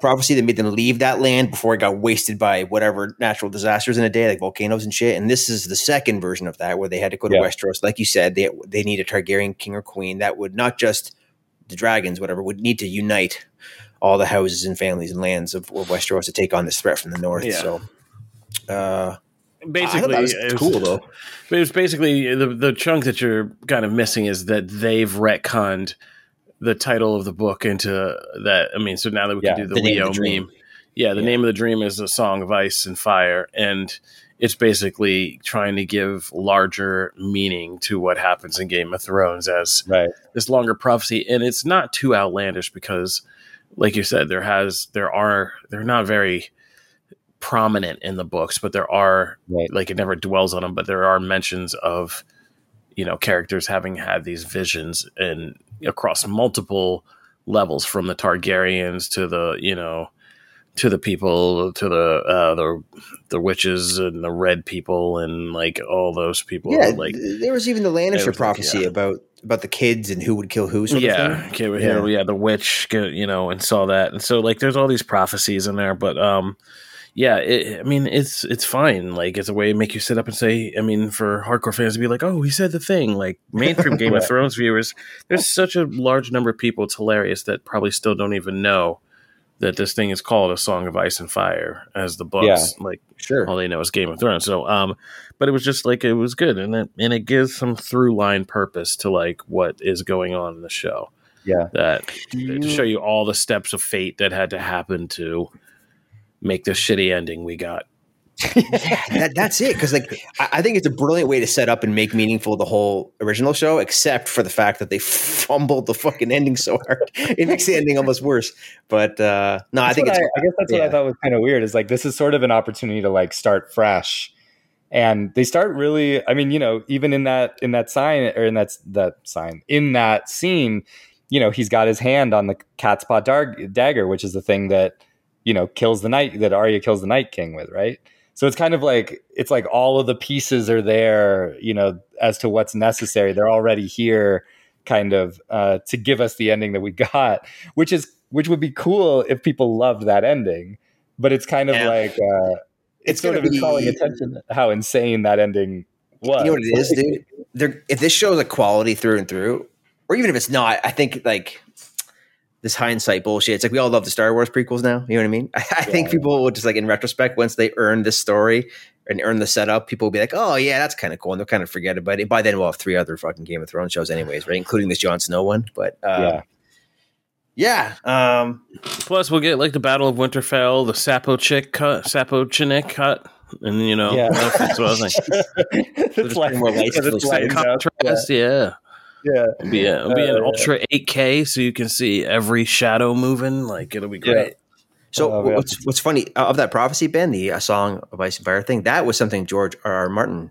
prophecy that made them leave that land before it got wasted by whatever natural disasters in a day, like volcanoes and shit. And this is the second version of that, where they had to go to Westeros. Like you said, they need a Targaryen king or queen that would not just the dragons, whatever, would need to unite all the houses and families and lands of Westeros to take on this threat from the north. Yeah. So, basically, it's cool though. But it's basically the chunk that you're kind of missing is that they've retconned the title of the book into that. I mean, so now that we can do the Leo meme, name of the dream is A Song of Ice and Fire, and it's basically trying to give larger meaning to what happens in Game of Thrones as this longer prophecy, and it's not too outlandish because, like you said, they're not very prominent in the books, but there are like it never dwells on them, but there are mentions of, you know, characters having had these visions and across multiple levels, from the Targaryens to the, you know, to the people, to the witches and the red people and like all those people. Yeah, like there was even the Lannister prophecy about the kids and who would kill who. The witch, you know, and saw that, and so like there's all these prophecies in there, but it's fine. Like, it's a way to make you sit up and say, I mean, for hardcore fans to be like, oh, he said the thing. Like, mainstream Game of Thrones viewers, there's such a large number of people, it's hilarious, that probably still don't even know that this thing is called A Song of Ice and Fire as the books. Yeah, like, sure, all they know is Game of Thrones. So, but it was just like, it was good. And it gives some through line purpose to like what is going on in the show. Yeah. That to show you all the steps of fate that had to happen to make the shitty ending we got. That's it. Because like, I think it's a brilliant way to set up and make meaningful the whole original show, except for the fact that they fumbled the fucking ending so hard. It makes the ending almost worse. But no, I think it's... I guess that's what I thought was kind of weird, is like, this is sort of an opportunity to like start fresh. And they start really... I mean, you know, even in that scene, you know, he's got his hand on the cat's paw dagger, which is the thing that, you know, Arya kills the Night King with, right? So it's kind of like, it's like all of the pieces are there, you know, as to what's necessary. They're already here, kind of, to give us the ending that we got, which would be cool if people loved that ending. But it's kind of like, it's sort of calling attention to how insane that ending was. You know what it is, dude? If this shows a quality through and through, or even if it's not, I think like... this hindsight bullshit. It's like we all love the Star Wars prequels now. You know what I mean? I think people will just like, in retrospect, once they earn this story and earn the setup, people will be like, oh yeah, that's kind of cool. And they'll kind of forget about it. By then we'll have 3 other fucking Game of Thrones shows anyways, right? Including this Jon Snow one. But plus we'll get like the Battle of Winterfell, the Sapochnik cut. And you know, that's what I was like. It's like more lights. It's like contrast. Yeah. Yeah, it'll be an ultra 8K, so you can see every shadow moving. Like, it'll be great. Yeah. So what's funny of that prophecy, Ben, the A Song of Ice and Fire thing, that was something George R.R. Martin,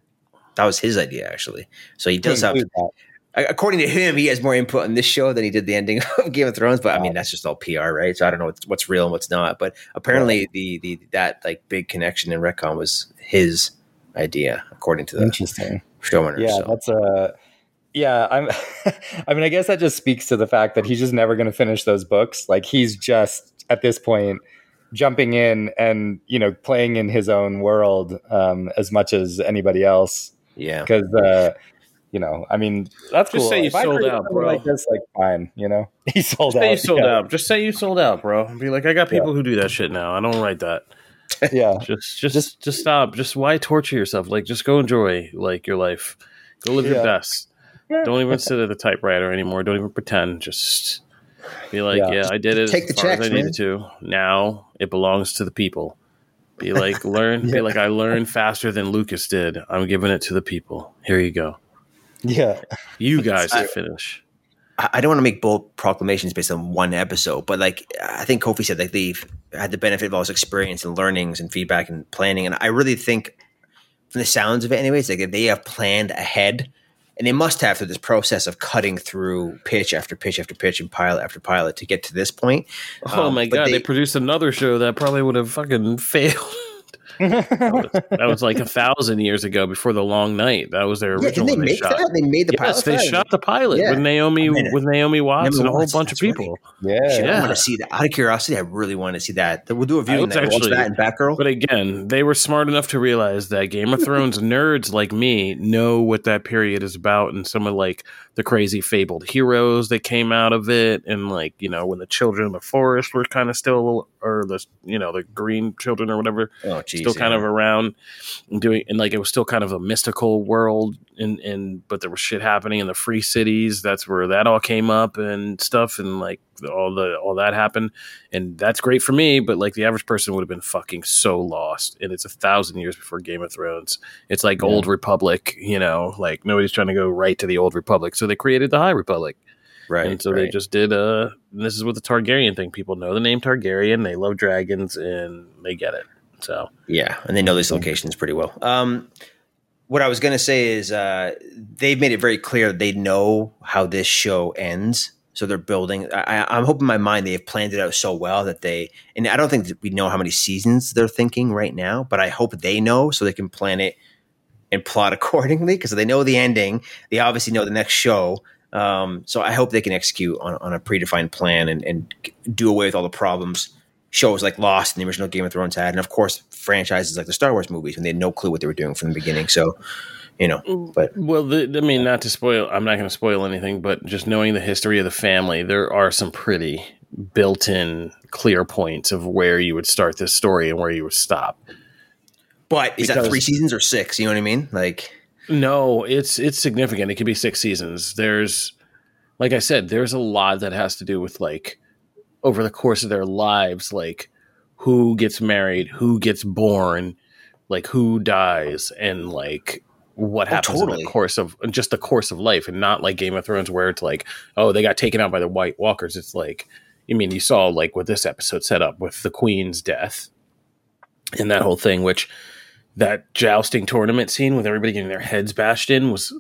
that was his idea actually. So he does have, according to him, he has more input on this show than he did the ending of Game of Thrones. But I mean, that's just all PR, right? So I don't know what's real and what's not. But apparently, that like big connection in retcon was his idea, according to the showrunner. Yeah, so. That's a. Yeah, I mean, I guess that just speaks to the fact that he's just never going to finish those books. Like, he's just at this point jumping in and, you know, playing in his own world as much as anybody else. Yeah, because you know, I mean, that's just cool. Say you sold out, bro. Like this, like, fine, you know, he sold out. Say you sold out. Just say you sold out, bro. And be like, I got people who do that shit now. I don't write that. Yeah, just stop. Just why torture yourself? Like, just go enjoy like your life. Go live your best. Don't even sit at a typewriter anymore. Don't even pretend. Just be like, I did it as far as I needed to. Now it belongs to the people. Be like, learn. Be like, I learned faster than Lucas did. I'm giving it to the people. Here you go. Yeah. You guys finish. I don't want to make bold proclamations based on one episode, but like I think Kofi said, like they've had the benefit of all this experience and learnings and feedback and planning. And I really think, from the sounds of it anyways, like they have planned ahead, and they must have through this process of cutting through pitch after pitch after pitch and pilot after pilot to get to this point. Oh my God, they produced another show that probably would have fucking failed. that was like 1,000 years ago, before The Long Night. That was their original. Yeah, they shot the pilot with Naomi Watts and a whole bunch of people. Right. Yeah, I want to see that. Out of curiosity, I really want to see that. We'll do a viewing that. Watch that and Batgirl. But again, they were smart enough to realize that Game of Thrones nerds like me know what that period is about, and some of like the crazy fabled heroes that came out of it, and like when the children of the forest were kind of still, or the the green children or whatever. Oh, geez. Still kind of around and doing, and like it was still kind of a mystical world, and but there was shit happening in the free cities. That's where that all came up and stuff, and like all that happened, and that's great for me. But like the average person would have been fucking so lost, and it's 1,000 years before Game of Thrones. It's like Old Republic, like nobody's trying to go right to the Old Republic, so they created the High Republic. Right, and so they just did. This is what the Targaryen thing. People know the name Targaryen. They love dragons, and they get it. So yeah, and they know these locations pretty well. What I was going to say is they've made it very clear that they know how this show ends, so they're building. I'm hoping in my mind they have planned it out so well that and I don't think that we know how many seasons they're thinking right now, but I hope they know so they can plan it and plot accordingly, because they know the ending. They obviously know the next show. So I hope they can execute on a predefined plan and do away with all the problems shows like Lost and the original Game of Thrones had, and of course franchises like the Star Wars movies when they had no clue what they were doing from the beginning. So, but well, I'm not going to spoil anything, but just knowing the history of the family, there are some pretty built-in clear points of where you would start this story and where you would stop. But is that 3 seasons or 6? You know what I mean? Like, no, it's significant. It could be 6 seasons. There's, like I said, there's a lot that has to do with like, over the course of their lives, like who gets married, who gets born, like who dies, and like what happens in the course of life, and not like Game of Thrones where it's like, oh, they got taken out by the White Walkers. It's like, I mean, you saw like what this episode set up with the Queen's death and that whole thing, which that jousting tournament scene with everybody getting their heads bashed in was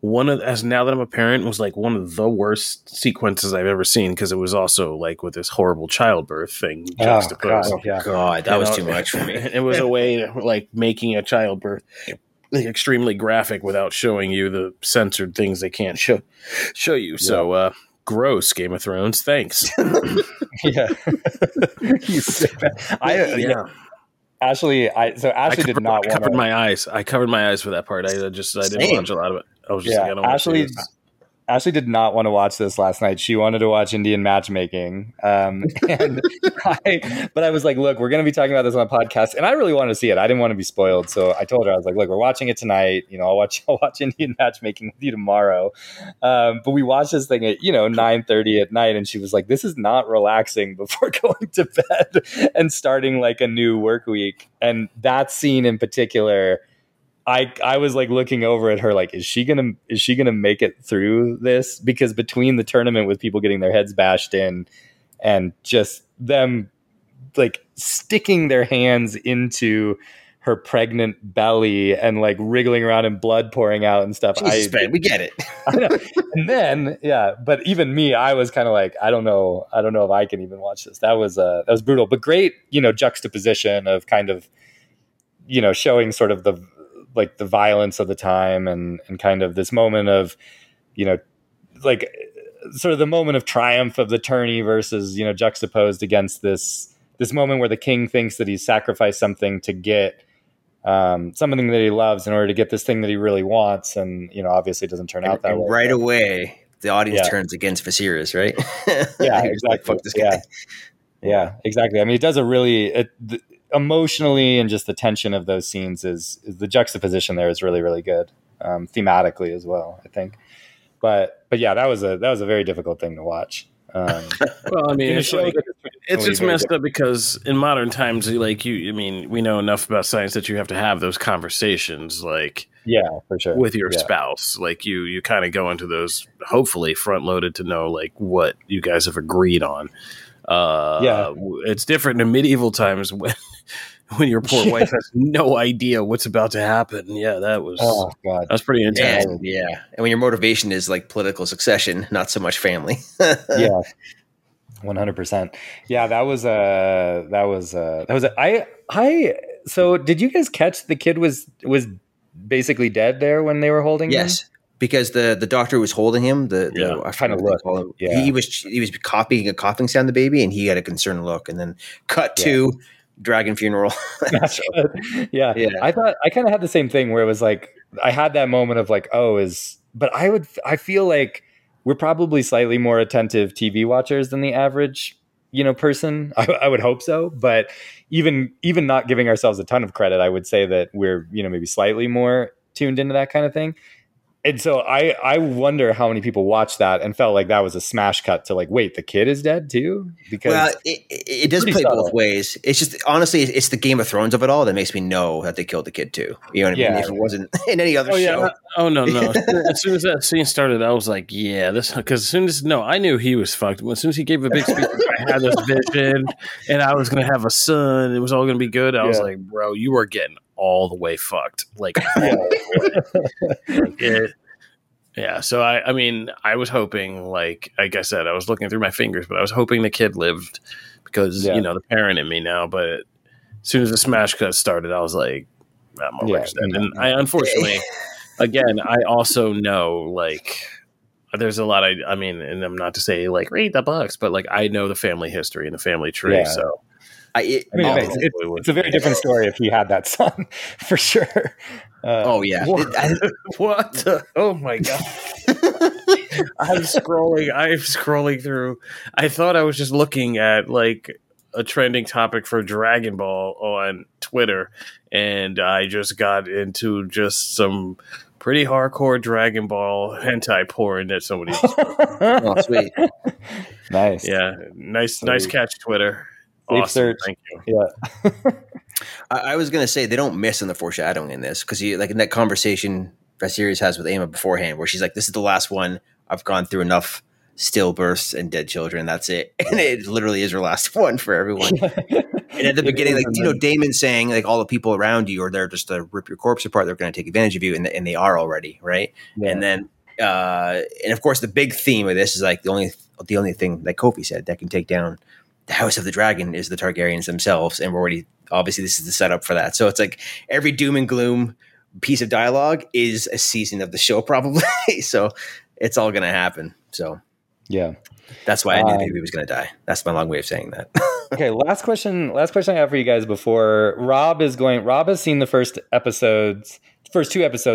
now that I'm a parent, was like one of the worst sequences I've ever seen, because it was also like with this horrible childbirth thing. God, that was too much for me. It was a way to, like, making a childbirth like extremely graphic without showing you the censored things they can't show you. Yeah. So gross, Game of Thrones. Thanks. Yeah. Yeah. Ashley I covered my eyes. I covered my eyes for that part. I didn't watch a lot of it. I was just like, Ashley did not want to watch this last night. She wanted to watch Indian Matchmaking. But I was like, look, we're going to be talking about this on a podcast, and I really wanted to see it. I didn't want to be spoiled. So I told her, I was like, look, we're watching it tonight. I'll watch Indian Matchmaking with you tomorrow. But we watched this thing at, 9:30 at night. And she was like, this is not relaxing before going to bed and starting like a new work week. And that scene in particular, I was like looking over at her like, is she gonna make it through this? Because between the tournament with people getting their heads bashed in and just them like sticking their hands into her pregnant belly and like wriggling around and blood pouring out and stuff. We get it. I know. And then, but even me, I was kind of like, I don't know if I can even watch this. That was brutal, but great, juxtaposition of kind of, showing sort of the violence of the time and kind of this moment of, like sort of the moment of triumph of the tourney versus, juxtaposed against this moment where the king thinks that he's sacrificed something to get something that he loves in order to get this thing that he really wants. And, obviously it doesn't turn out that way. Right away, the audience turns against Viserys, right? Yeah, exactly. Like, fuck this guy. Yeah, exactly. I mean, it does a really... emotionally, and just the tension of those scenes is the juxtaposition there is really, really good, thematically as well, I think. But yeah, that was a very difficult thing to watch. Well, I mean, it's just messed up because in modern times, we know enough about science that you have to have those conversations. Like, Yeah, for sure. With your spouse, like you kind of go into those hopefully front loaded to know like what you guys have agreed on. It's different in medieval times when your poor wife has no idea what's about to happen. Yeah, that was that was pretty intense. Yeah, and when your motivation is like political succession, not so much family. 100%. Yeah, that was so did you guys catch the kid was basically dead there when they were holding him? Because the doctor was holding him. He was copying a coughing sound, the baby, and he had a concerned look. And then cut to dragon funeral. I thought I kind of had the same thing where it was like I had that moment of like, I feel like we're probably slightly more attentive TV watchers than the average person. I would hope so, but even not giving ourselves a ton of credit, I would say that we're maybe slightly more tuned into that kind of thing. And so I wonder how many people watched that and felt like that was a smash cut to like, wait, the kid is dead too? Because it does play both ways. It's just, honestly, it's the Game of Thrones of it all that makes me know that they killed the kid too. You know what I mean? If it wasn't in any other show. Yeah. Oh, no. As soon as that scene started, I was like, I knew he was fucked. As soon as he gave a big speech, I had this vision and I was going to have a son. It was all going to be good. I was like, bro, you are getting all the way fucked. Like, So I mean, I was hoping, like I said, I was looking through my fingers, but I was hoping the kid lived because, the parent in me now. But as soon as the smash cut started, I was like, my wife's dead. And I, unfortunately, again, I also know, like, there's a lot and I'm not to say, like, read the books, but, like, I know the family history and the family tree, so. It's a very different story if he had that son, for sure. Oh my god! I'm scrolling through. I thought I was just looking at like a trending topic for Dragon Ball on Twitter, and I just got into just some pretty hardcore Dragon Ball hentai porn that somebody. Oh, sweet! Nice. Yeah, nice, sweet. Nice catch, Twitter. Awesome. Thank you. Yeah. I was going to say they don't miss in the foreshadowing in this because, like in that conversation Viserys has with Emma beforehand, where she's like, "This is the last one. I've gone through enough stillbirths and dead children. That's it." And it literally is her last one for everyone. And at the beginning, like Daemon saying, like all the people around you are there just to rip your corpse apart. They're going to take advantage of you, and they are already, right? Yeah. And then, and of course, the big theme of this is like the only thing that Kofi said that can take down the House of the Dragon is the Targaryens themselves. And we're already, obviously this is the setup for that. So it's like every doom and gloom piece of dialogue is a season of the show probably. So it's all going to happen. So yeah, that's why I knew the baby was going to die. That's my long way of saying that. Okay. Last question I have for you guys before Rob has seen the first two episodes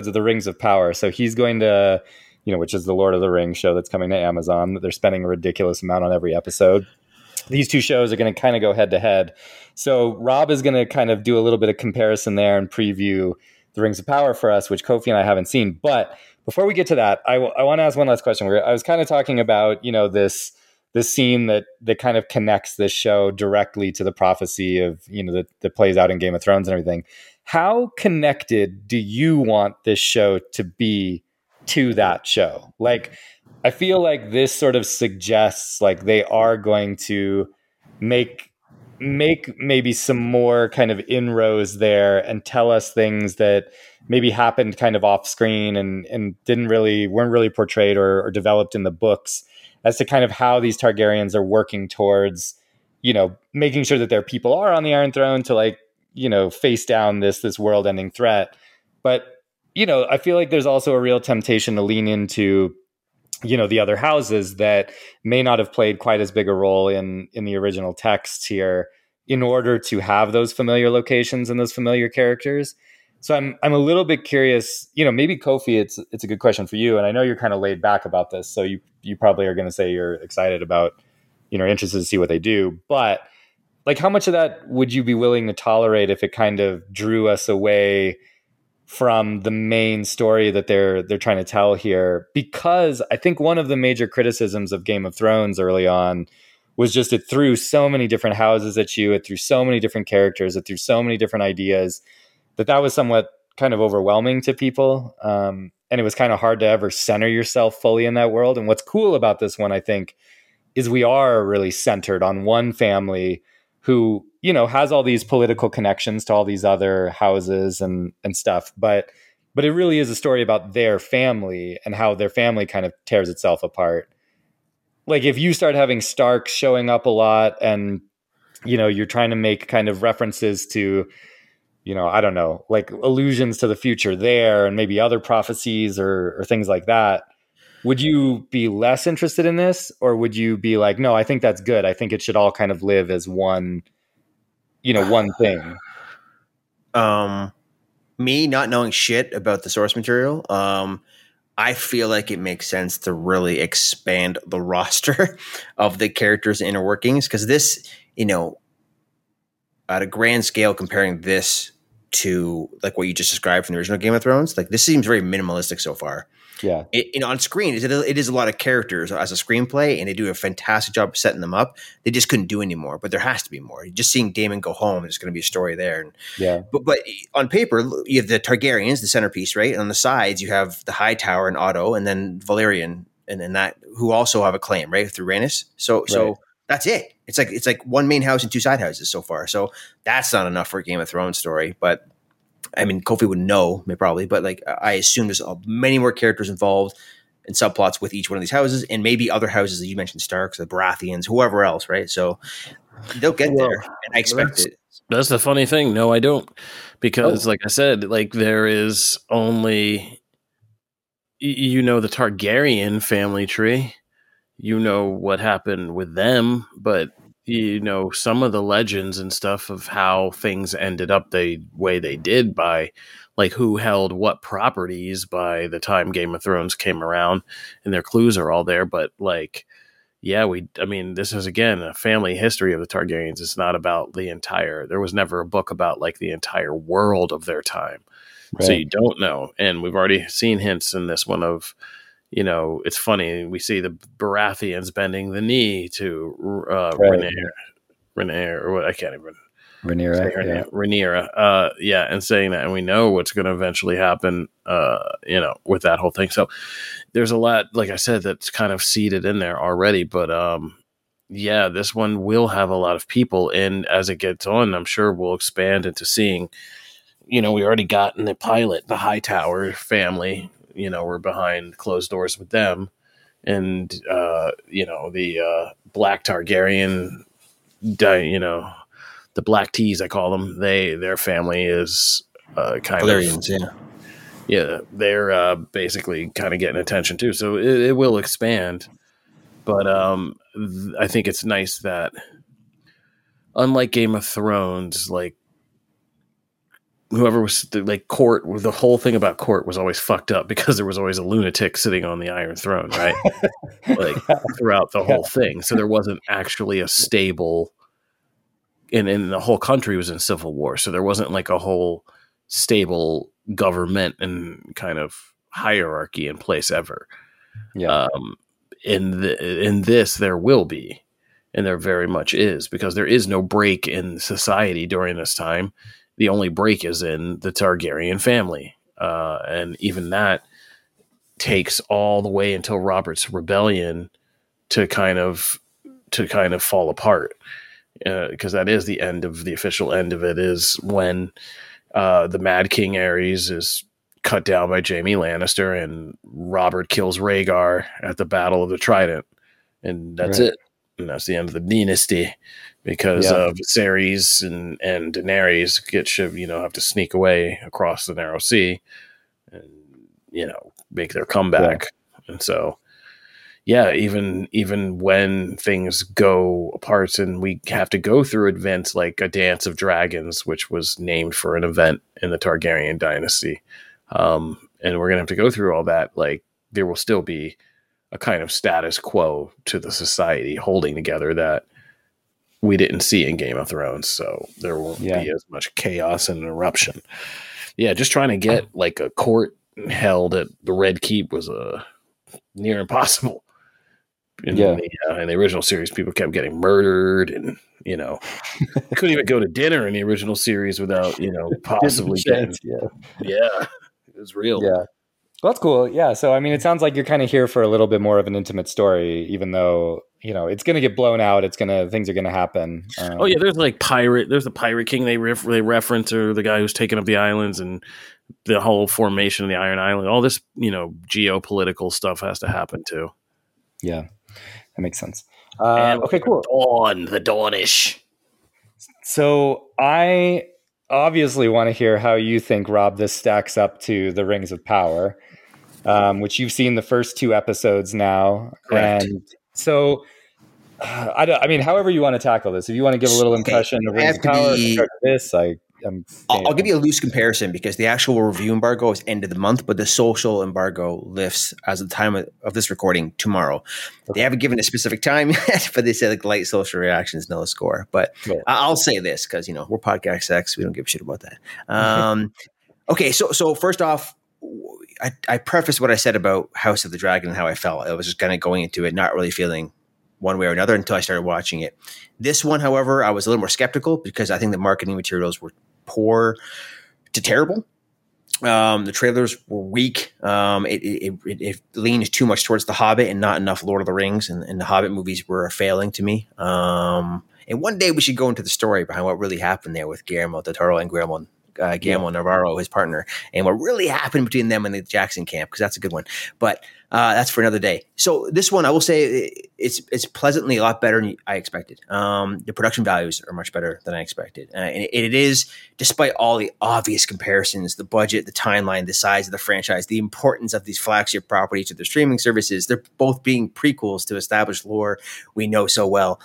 of the Rings of Power. So he's going to, which is the Lord of the Rings show that's coming to Amazon that they're spending a ridiculous amount on every episode. These two shows are going to kind of go head to head. So Rob is going to kind of do a little bit of comparison there and preview The Rings of Power for us, which Kofi and I haven't seen. But before we get to that, I want to ask one last question. I was kind of talking about, this scene that kind of connects this show directly to the prophecy of, that plays out in Game of Thrones and everything. How connected do you want this show to be to that show? Like, I feel like this sort of suggests like they are going to make maybe some more kind of inroads there and tell us things that maybe happened kind of off screen and weren't really portrayed or developed in the books as to kind of how these Targaryens are working towards, making sure that their people are on the Iron Throne to like, face down this world ending threat. But, I feel like there's also a real temptation to lean into the other houses that may not have played quite as big a role in the original text here in order to have those familiar locations and those familiar characters. So I'm a little bit curious, maybe Kofi, it's a good question for you. And I know you're kind of laid back about this. So you probably are going to say you're excited about, interested to see what they do, but like how much of that would you be willing to tolerate if it kind of drew us away from the main story that they're trying to tell here? Because I think one of the major criticisms of Game of Thrones early on was just it threw so many different houses at you, it threw so many different characters, it threw so many different ideas, that was somewhat kind of overwhelming to people. And it was kind of hard to ever center yourself fully in that world. And what's cool about this one, I think, is we are really centered on one family who, you know, has all these political connections to all these other houses and stuff. But it really is a story about their family and how their family kind of tears itself apart. Like if you start having Stark showing up a lot and, you know, you're trying to make kind of references to, you know, I don't know, like allusions to the future there and maybe other prophecies or things like that. Would you be less interested in this, or would you be like, no, I think that's good. I think it should all kind of live as one, you know, one thing. Me not knowing shit about the source material, I feel like it makes sense to really expand the roster of the characters' inner workings, because this, you know, at a grand scale, comparing this to like what you just described from the original Game of Thrones, like this seems very minimalistic so far. Yeah, and on screen, it is a lot of characters as a screenplay, and they do a fantastic job of setting them up. They just couldn't do any more, but there has to be more. Just seeing Daemon go home, there's going to be a story there. And, yeah, but on paper, you have the Targaryens, the centerpiece, right? And on the sides, you have the Hightower and Otto, and then Valerian, and then that who also have a claim, right, through Rhaenys. So that's it. It's like one main house and two side houses so far. So that's not enough for a Game of Thrones story, but. I mean, Kofi would know, probably, but like I assume there's many more characters involved and subplots with each one of these houses, and maybe other houses that you mentioned, Starks, the Baratheons, whoever else, right? So they'll get there, and I expect it. That's the funny thing. No, I don't, because like I said, like there is only, you know, the Targaryen family tree. You know what happened with them, but. You know, some of the legends and stuff of how things ended up the way they did by, like, who held what properties by the time Game of Thrones came around, and their clues are all there. But, like, yeah, I mean, this is, again, a family history of the Targaryens. It's not about the entire, there was never a book about, like, the entire world of their time. Right. So you don't know. And we've already seen hints in this one of, you know, it's funny. We see the Baratheons bending the knee to Rhaenyra, or what, I can't even. Rhaenyra. Yeah, and saying that, and we know what's going to eventually happen, you know, with that whole thing. So there's a lot, like I said, that's kind of seeded in there already. But yeah, this one will have a lot of people. And as it gets on, I'm sure we'll expand into seeing, you know, we already got in the pilot, the Hightower family. You know, we're behind closed doors with them, and you know, the Black Targaryen, you know, the Black Tees, I call them. Their family is kind Valerians, of, yeah, they're basically kind of getting attention too. So it will expand, but I think it's nice that, unlike Game of Thrones, like. Whoever was like court, the whole thing about court was always fucked up because there was always a lunatic sitting on the Iron Throne, right? Like throughout the whole thing. So there wasn't actually a stable, and the whole country was in civil war. So there wasn't like a whole stable government and kind of hierarchy in place ever. Yeah. In this, there will be, and there very much is, because there is no break in society during this time. The only break is in the Targaryen family. And even that takes all the way until Robert's Rebellion to kind of fall apart. Because that is the end of the official end of it, is when the Mad King Aerys is cut down by Jaime Lannister, and Robert kills Rhaegar at the Battle of the Trident. And that's it. And that's the end of the dynasty, because Viserys and Daenerys have to sneak away across the Narrow Sea and, you know, make their comeback. Yeah. And so, yeah, even when things go apart and we have to go through events like a Dance of Dragons, which was named for an event in the Targaryen dynasty, and we're going to have to go through all that, like, there will still be a kind of status quo to the society holding together that we didn't see in Game of Thrones. So there won't be as much chaos and eruption. Yeah. Just trying to get like a court held at the Red Keep was near impossible. In the original series, people kept getting murdered, and you know, couldn't even go to dinner in the original series without possibly getting. Yeah, it was real. Yeah, well, that's cool. Yeah, so I mean, it sounds like you're kind of here for a little bit more of an intimate story, even though it's going to get blown out. Things are going to happen. There's like pirate. There's the pirate king they reference, or the guy who's taking up the islands, and the whole formation of the Iron Island. All this geopolitical stuff has to happen too. Yeah. That makes sense. Okay, cool. The Dawnish. So I obviously want to hear how you think, Rob, this stacks up to the Rings of Power, which you've seen the first two episodes now. Correct. And so, however you want to tackle this, if you want to give a little impression of Rings of Power, I'll give you a loose comparison because the actual review embargo is end of the month, but the social embargo lifts as of the time of this recording tomorrow. Okay. They haven't given a specific time yet, but they said like light social reactions, no score. But yeah. I'll say this because we're Podcast X, we don't give a shit about that. Okay, so first off, I prefaced what I said about House of the Dragon and how I felt. I was just kind of going into it, not really feeling one way or another until I started watching it. This one, however, I was a little more skeptical because I think the marketing materials were poor to terrible. The trailers were weak. It leaned too much towards The Hobbit and not enough Lord of the Rings, and the Hobbit movies were failing to me. And one day we should go into the story behind what really happened there with Guillermo del Toro and Guillermo Navarro, his partner, and what really happened between them and the Jackson camp, because that's a good one. But that's for another day. So this one, I will say, it's pleasantly a lot better than I expected. The production values are much better than I expected. And it is, despite all the obvious comparisons, the budget, the timeline, the size of the franchise, the importance of these flagship properties to their streaming services, they're both being prequels to established lore we know so well.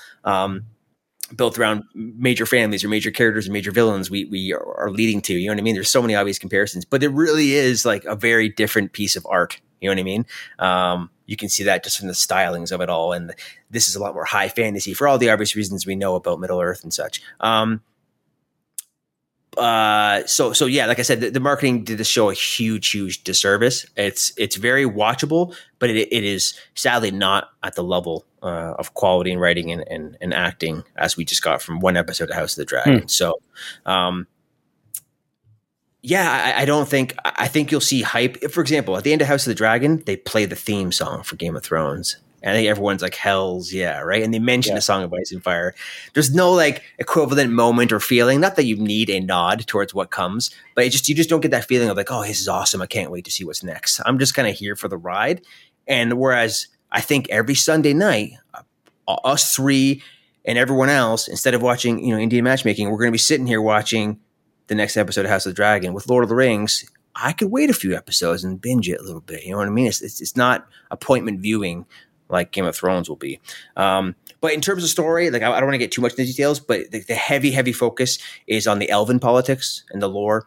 Built around major families or major characters and major villains we are leading to, There's so many obvious comparisons, but it really is like a very different piece of art. You can see that just from the stylings of it all. And this is a lot more high fantasy for all the obvious reasons we know about Middle Earth and such. Like I said, the marketing did this show a huge disservice. It's very watchable, but it is sadly not at the level of quality in writing and acting as we just got from one episode of House of the Dragon. So, I think you'll see hype. For example, at the end of House of the Dragon, they play the theme song for Game of Thrones. And I think everyone's like, hells yeah, right? And they mention A Song of Ice and Fire. There's no like equivalent moment or feeling. Not that you need a nod towards what comes, but you just don't get that feeling of like, oh, this is awesome. I can't wait to see what's next. I'm just kind of here for the ride. And whereas I think every Sunday night, us three and everyone else, instead of watching Indian Matchmaking, we're going to be sitting here watching the next episode of House of the Dragon. With Lord of the Rings, I could wait a few episodes and binge it a little bit. You know what I mean? It's not appointment viewing like Game of Thrones will be. But in terms of story, like I don't want to get too much into the details, but the heavy focus is on the elven politics and the lore.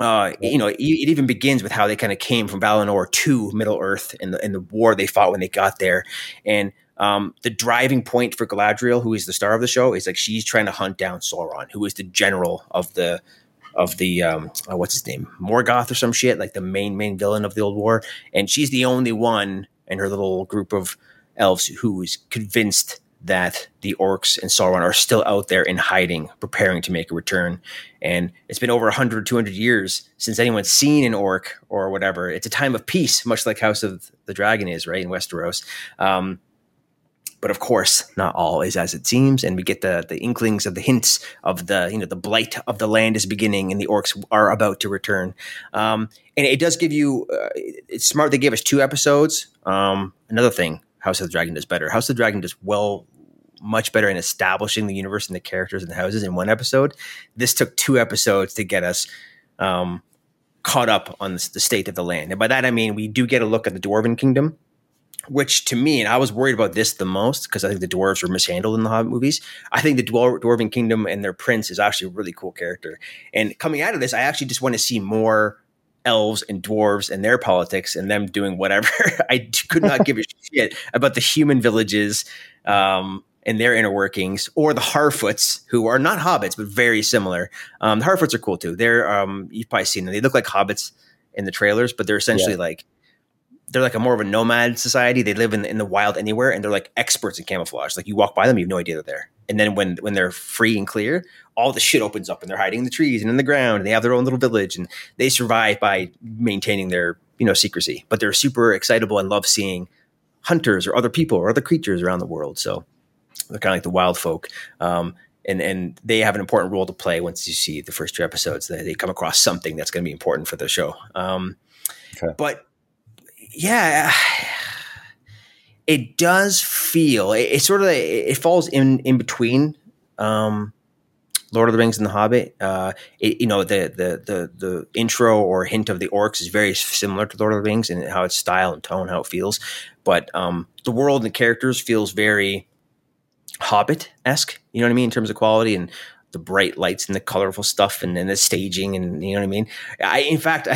It even begins with how they kind of came from Valinor to Middle-earth and the war they fought when they got there. And the driving point for Galadriel, who is the star of the show, is like she's trying to hunt down Sauron, who is the general of the what's his name? Morgoth or some shit, like the main villain of the old war. And she's the only one and her little group of elves who is convinced that the orcs and Sauron are still out there in hiding, preparing to make a return. And it's been over 100, 200 years since anyone's seen an orc or whatever. It's a time of peace, much like House of the Dragon is, right, in Westeros. But of course, not all is as it seems, and we get the inklings of the hints of the blight of the land is beginning, and the orcs are about to return. And it does give you it's smart they gave us two episodes. Another thing, House of the Dragon does better. House of the Dragon does much better in establishing the universe and the characters and the houses in one episode. This took two episodes to get us caught up on the state of the land, and by that I mean we do get a look at the Dwarven Kingdom. Which to me, and I was worried about this the most because I think the dwarves were mishandled in the Hobbit movies. I think the Dwarven Kingdom and their prince is actually a really cool character. And coming out of this, I actually just want to see more elves and dwarves and their politics and them doing whatever. I could not give a shit about the human villages and their inner workings, or the Harfoots, who are not hobbits, but very similar. The Harfoots are cool too. They're you've probably seen them. They look like hobbits in the trailers, but they're essentially like they're like a more of a nomad society. They live in the wild anywhere, and they're like experts in camouflage. Like you walk by them, you have no idea they're there. And then when they're free and clear, all the shit opens up, and they're hiding in the trees and in the ground, and they have their own little village, and they survive by maintaining their, you know, secrecy. But they're super excitable and love seeing hunters or other people or other creatures around the world. So they're kind of like the wild folk. And they have an important role to play once you see the first two episodes. They come across something that's going to be important for the show. Okay. But yeah, it does feel it's sort of it falls in between Lord of the Rings and The Hobbit. The intro or hint of the orcs is very similar to Lord of the Rings in how its style and tone, how it feels. But the world and the characters feels very Hobbit-esque, you know what I mean, in terms of quality and the bright lights and the colorful stuff and the staging, and you know what I mean. In fact,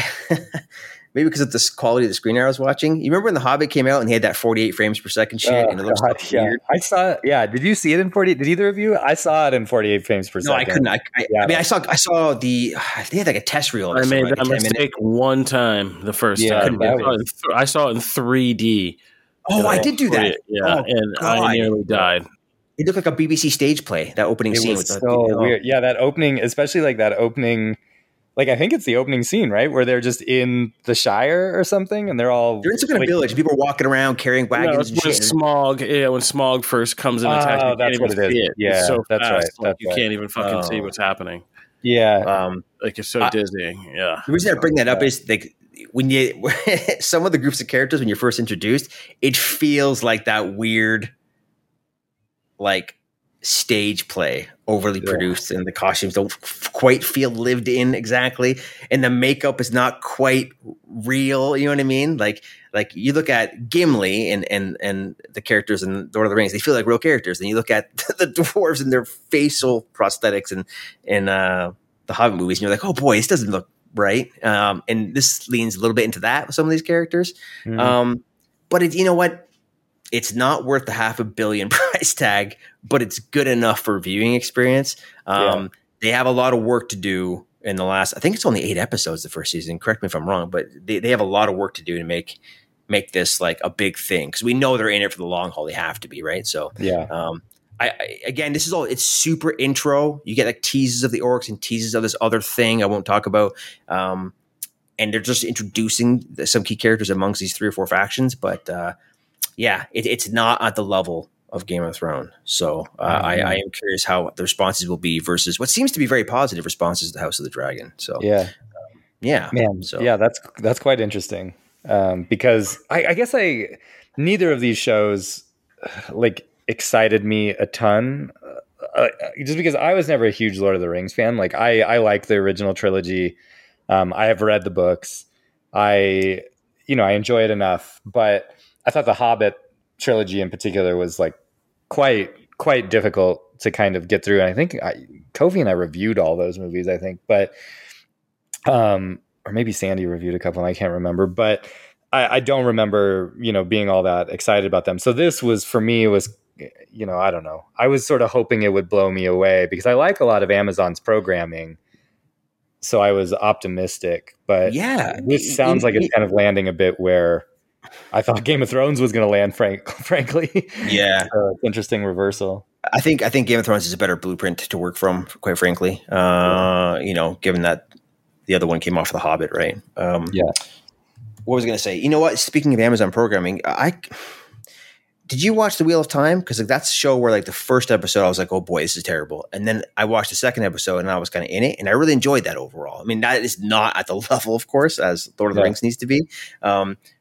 maybe because of the quality of the screen I was watching. You remember when The Hobbit came out and they had that 48 frames per second shit, and it looked weird? I saw it. Yeah. Did you see it in 48? Did either of you? I saw it in 48 frames per second. No, I couldn't. I mean, I saw they had like a test reel. I made that mistake one time the first time. I saw it in 3D. Oh, I did do that. Yeah. And I nearly died. It looked like a BBC stage play, that opening scene. It was so weird. Yeah, that opening, especially like that opening. Like, I think it's the opening scene, right? Where they're just in the Shire or something, and they're in some kind of village. People are walking around carrying wagons and shit. When Smaug first comes in, attacking, that's what it is. Yeah, it's so that's fast, right. You can't even fucking see what's happening. Yeah. It's so dizzying. Yeah. The reason I bring that up is like when you some of the groups of characters, when you're first introduced, it feels like that weird, like, stage play, overly produced, and the costumes don't quite feel lived in exactly, and the makeup is not quite real, you know what I mean? Like you look at Gimli and the characters in Lord of the Rings, they feel like real characters. And you look at the dwarves and their facial prosthetics and the Hobbit movies, and you're like, oh boy, this doesn't look right. And this leans a little bit into that with some of these characters. Mm-hmm. But you know what? It's not worth the $500 million price tag, but it's good enough for viewing experience. They have a lot of work to do in the last, I think it's only 8 episodes the first season. Correct me if I'm wrong, but they have a lot of work to do to make this like a big thing. Cause we know they're in it for the long haul. They have to be, right? So again, this is all, it's super intro. You get like teases of the orcs and teases of this other thing I won't talk about. And they're just introducing some key characters amongst these 3 or 4 factions. But, yeah, it's not at the level of Game of Thrones. So I am curious how the responses will be versus what seems to be very positive responses to House of the Dragon. So that's quite interesting because I guess neither of these shows like excited me a ton just because I was never a huge Lord of the Rings fan. Like I like the original trilogy. I have read the books. I enjoy it enough, but I thought the Hobbit trilogy in particular was like quite difficult to kind of get through. And I think Kofi and I reviewed all those movies, I think, but, or maybe Sandy reviewed a couple, and I can't remember, but I don't remember, being all that excited about them. So this was, for me, it was, I don't know. I was sort of hoping it would blow me away because I like a lot of Amazon's programming. So I was optimistic, but this sounds like it's kind of landing a bit where I thought Game of Thrones was going to land, frankly. Yeah. Interesting reversal. I think Game of Thrones is a better blueprint to work from, quite frankly. Given that the other one came off The Hobbit, right? What was I going to say? You know what? Speaking of Amazon programming, did you watch The Wheel of Time? Because like, that's a show where like the first episode, I was like, oh boy, this is terrible. And then I watched the second episode and I was kind of in it. And I really enjoyed that overall. I mean, that is not at the level, of course, as Lord of the Rings needs to be.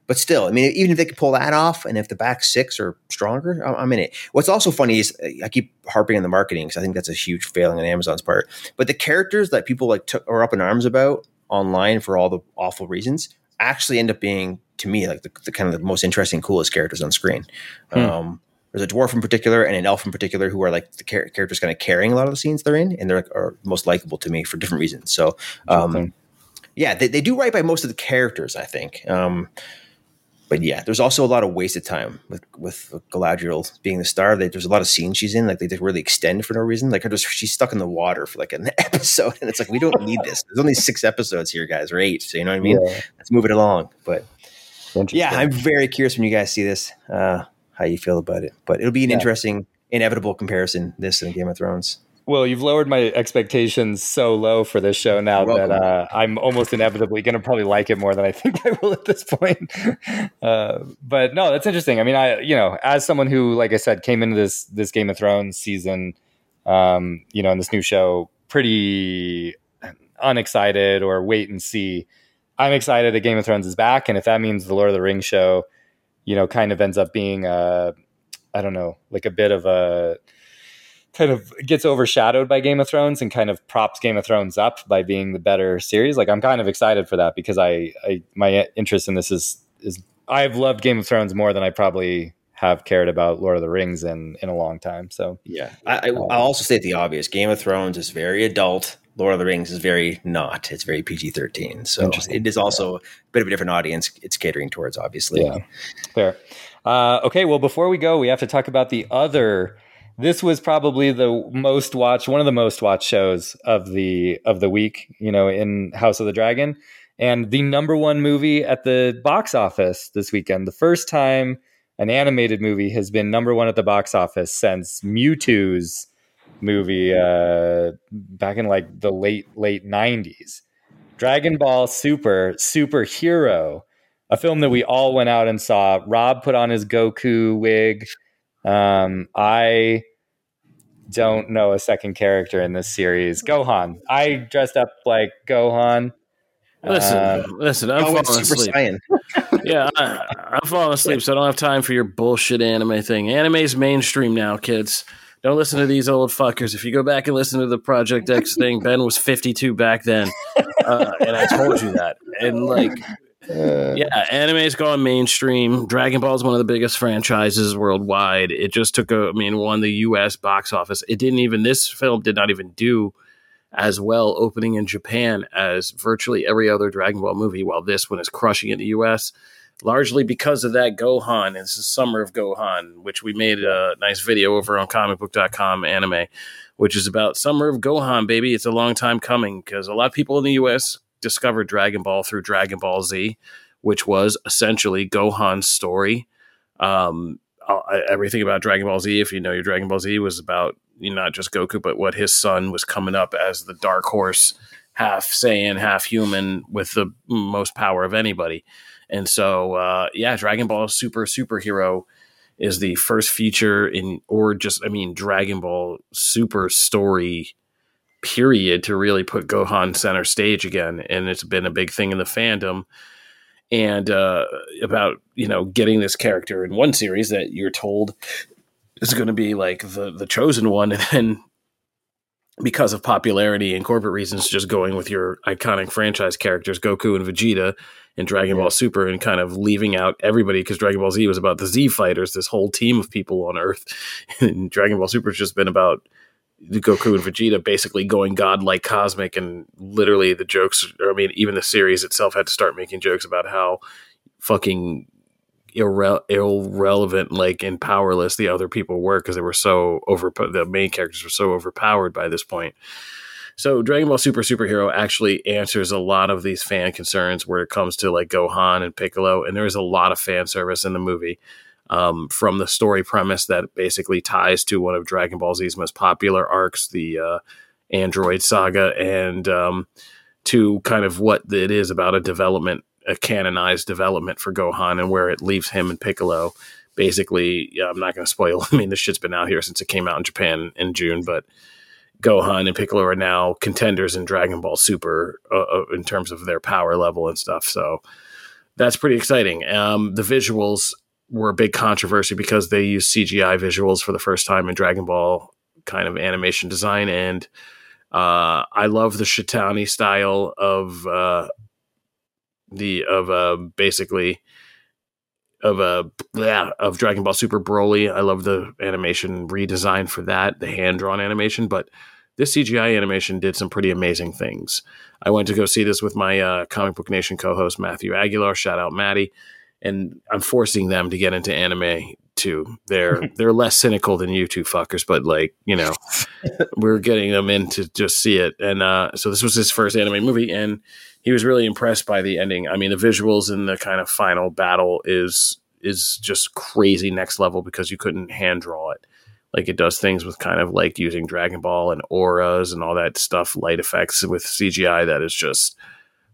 But still, I mean, even if they could pull that off and if the back 6 are stronger, I'm in it. What's also funny is I keep harping on the marketing because I think that's a huge failing on Amazon's part. But the characters that people like are up in arms about online for all the awful reasons actually end up being, to me, like the kind of the most interesting, coolest characters on screen. There's a dwarf in particular and an elf in particular who are like the characters kind of carrying a lot of the scenes they're in, and they're are most likable to me for different reasons. So, they do right by most of the characters, I think. But yeah, there's also a lot of wasted time with Galadriel being the star. There's a lot of scenes she's in. Like they really extend for no reason. Like she's stuck in the water for like an episode. And it's like, we don't need this. There's only 6 episodes here, guys, or 8. So you know what I mean? Yeah. Let's move it along. But Yeah, I'm very curious when you guys see this, how you feel about it. But it'll be an interesting, inevitable comparison, this and Game of Thrones. Well, you've lowered my expectations so low for this show now that I'm almost inevitably going to probably like it more than I think I will at this point. But no, that's interesting. I mean, as someone who, like I said, came into this Game of Thrones season, in this new show, pretty unexcited or wait and see. I'm excited that Game of Thrones is back. And if that means the Lord of the Rings show, kind of ends up being, like a bit of a, kind of gets overshadowed by Game of Thrones and kind of props Game of Thrones up by being the better series. Like, I'm kind of excited for that because I my interest in this is I've loved Game of Thrones more than I probably have cared about Lord of the Rings in a long time. So yeah, I'll also state the obvious. Game of Thrones is very adult. Lord of the Rings is very not. It's very PG-13. So it is also a bit of a different audience it's catering towards, obviously. Yeah, fair. Okay, well, before we go, we have to talk about the other. This was probably one of the most watched shows of the week, in House of the Dragon, and the number one movie at the box office this weekend. The first time an animated movie has been number one at the box office since Mewtwo's movie back in like the late 90s. Dragon Ball Super Hero, a film that we all went out and saw. Rob put on his Goku wig. I don't know a second character in this series. Gohan. I dressed up like Gohan. Listen, I'm falling asleep. Yeah, I'm falling asleep, so I don't have time for your bullshit anime thing. Anime's mainstream now, kids. Don't listen to these old fuckers. If you go back and listen to the Project X thing, Ben was 52 back then, and I told you that. And anime's gone mainstream. Dragon Ball is one of the biggest franchises worldwide. It just won the U.S. box office. This film did not even do as well opening in Japan as virtually every other Dragon Ball movie, while this one is crushing in the U.S., largely because of that Gohan. It's the Summer of Gohan, which we made a nice video over on comicbook.com anime, which is about Summer of Gohan, baby. It's a long time coming because a lot of people in the U.S., discovered Dragon Ball through Dragon Ball Z, which was essentially Gohan's story. Everything about Dragon Ball Z, if you know your Dragon Ball Z, was about not just Goku, but what his son was coming up as the dark horse, half Saiyan, half human, with the most power of anybody. And so, Dragon Ball Super Hero is the first feature Dragon Ball Super story period to really put Gohan center stage again, and it's been a big thing in the fandom and about getting this character in one series that you're told is going to be like the chosen one, and then because of popularity and corporate reasons just going with your iconic franchise characters Goku and Vegeta and Dragon Ball Super, and kind of leaving out everybody because Dragon Ball Z was about the Z fighters, this whole team of people on Earth, and Dragon Ball Super has just been about Goku and Vegeta basically going godlike cosmic, and literally the jokes, even the series itself had to start making jokes about how fucking irrelevant and powerless the other people were because they were the main characters were so overpowered by this point. So Dragon Ball Super Hero actually answers a lot of these fan concerns where it comes to Gohan and Piccolo, and there is a lot of fan service in the movie. From the story premise that basically ties to one of Dragon Ball Z's most popular arcs, the Android Saga, and to kind of what it is about a canonized development for Gohan and where it leaves him and Piccolo. Basically, I'm not going to spoil. This shit's been out here since it came out in Japan in June, but Gohan and Piccolo are now contenders in Dragon Ball Super in terms of their power level and stuff. So that's pretty exciting. The visuals were a big controversy because they used CGI visuals for the first time in Dragon Ball kind of animation design. And I love the Shitauni style of Dragon Ball Super Broly. I love the animation redesign for that, the hand-drawn animation, but this CGI animation did some pretty amazing things. I went to go see this with my Comic Book Nation co-host, Matthew Aguilar, shout out Maddie. and I'm forcing them to get into anime too. They're less cynical than you two fuckers, but like, you know, we're getting them in to just see it. And so this was his first anime movie, and he was really impressed by the ending. I mean, the visuals in the kind of final battle is just crazy next level, because you couldn't hand draw it. Like, it does things with kind of like using Dragon Ball and auras and all that stuff, light effects with CGI that is just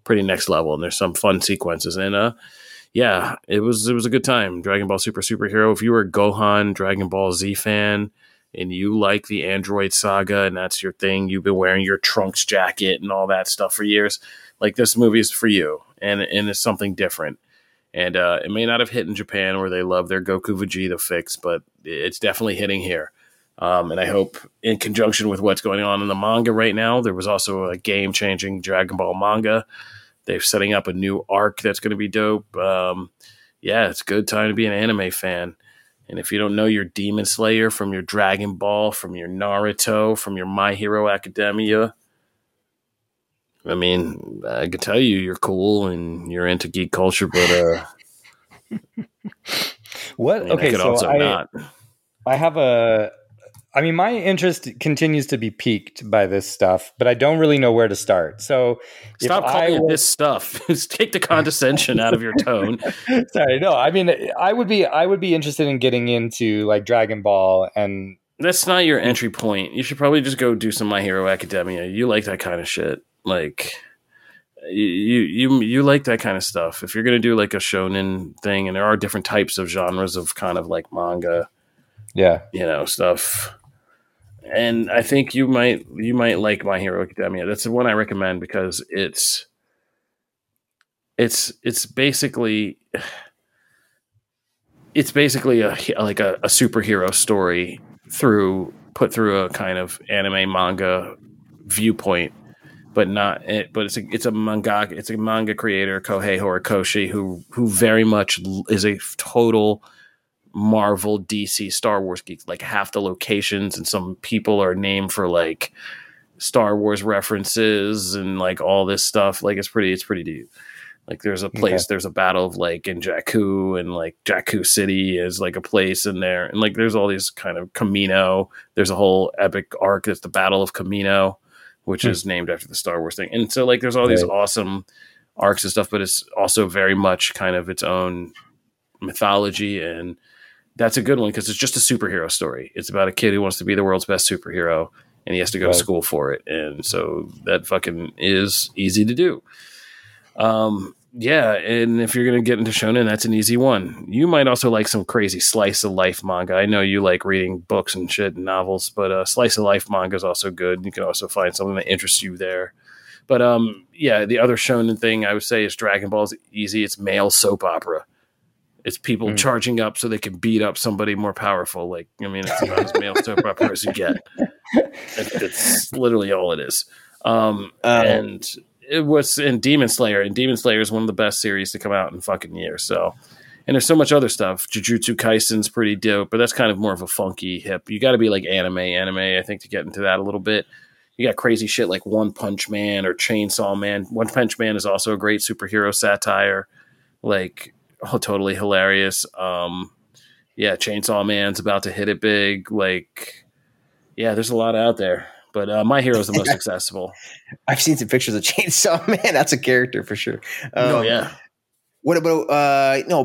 pretty next level. And there's some fun sequences. And yeah, it was a good time. Dragon Ball Super: Super Hero. If you were a Gohan Dragon Ball Z fan and you like the Android Saga and that's your thing, you've been wearing your Trunks jacket and all that stuff for years, like, this movie is for you. And it's something different. And it may not have hit in Japan where they love their Goku Vegeta fix, but it's definitely hitting here. And I hope, in conjunction with what's going on in the manga right now, there was also a game-changing Dragon Ball manga. They're setting up a new arc that's going to be dope. Yeah, it's a good time to be an anime fan. And if you don't know your Demon Slayer from your Dragon Ball, from your Naruto, from your My Hero Academia, I mean, I could tell you you're cool and you're into geek culture, but what? I mean, okay, I could so also not. I have a. I mean, my interest continues to be piqued by this stuff, but I don't really know where to start. So stop calling it this stuff. Take the condescension out of your tone. Sorry, no. I mean, I would be interested in getting into like Dragon Ball and. That's not your entry point. You should probably just go do some My Hero Academia. You like that kind of shit. Like, you like that kind of stuff. If you're going to do like a shonen thing, and there are different types of genres of kind of like manga, yeah, you know, stuff. And I think you might like My Hero Academia. That's the one I recommend, because it's basically a superhero story put through a kind of anime manga viewpoint. But not it, but it's a manga creator, Kohei Horikoshi, who very much is a total Marvel, DC, Star Wars geek. Like, half the locations and some people are named for like Star Wars references and like all this stuff. Like, it's pretty deep. Like, there's a place, there's a battle of like in Jakku, and like Jakku City is like a place in there, and like there's all these kind of Kamino. There's a whole epic arc that's the Battle of Kamino, which is named after the Star Wars thing. And so like there's all these awesome arcs and stuff, but it's also very much kind of its own mythology. And that's a good one, because it's just a superhero story. It's about a kid who wants to be the world's best superhero, and he has to go to school for it. And so that fucking is easy to do. Yeah, and if you're going to get into shonen, that's an easy one. You might also like some crazy slice-of-life manga. I know you like reading books and shit and novels, but slice-of-life manga is also good. You can also find something that interests you there. But, yeah, the other shonen thing I would say is Dragon Ball is easy. It's male soap opera. It's people charging up so they can beat up somebody more powerful. Like, I mean, it's about as male soap opera as you get. That's literally all it is. And... It was in Demon Slayer, and Demon Slayer is one of the best series to come out in fucking years. So, and there's so much other stuff. Jujutsu Kaisen's pretty dope, but that's kind of more of a funky hip. You got to be like anime, I think, to get into that a little bit. You got crazy shit like One Punch Man or Chainsaw Man. One Punch Man is also a great superhero satire, like, oh, totally hilarious. Yeah, Chainsaw Man's about to hit it big. Like, yeah, there's a lot out there. But My Hero is the most accessible. I've seen some pictures of Chainsaw Man. That's a character for sure. Oh, yeah. What about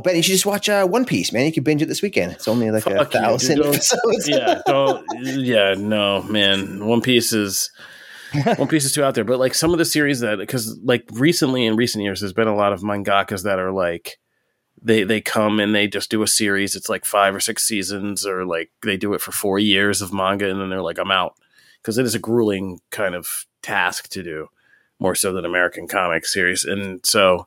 Ben? You should just watch One Piece, man. You can binge it this weekend. It's only like 1,000 episodes. One Piece is too out there. But like some of the series that, because like recently in recent years, there's been a lot of mangakas that are like they come and they just do a series. It's like 5 or 6 seasons, or like they do it for 4 years of manga, and then they're like, I'm out. Because it is a grueling kind of task to do, more so than American comic series. And so,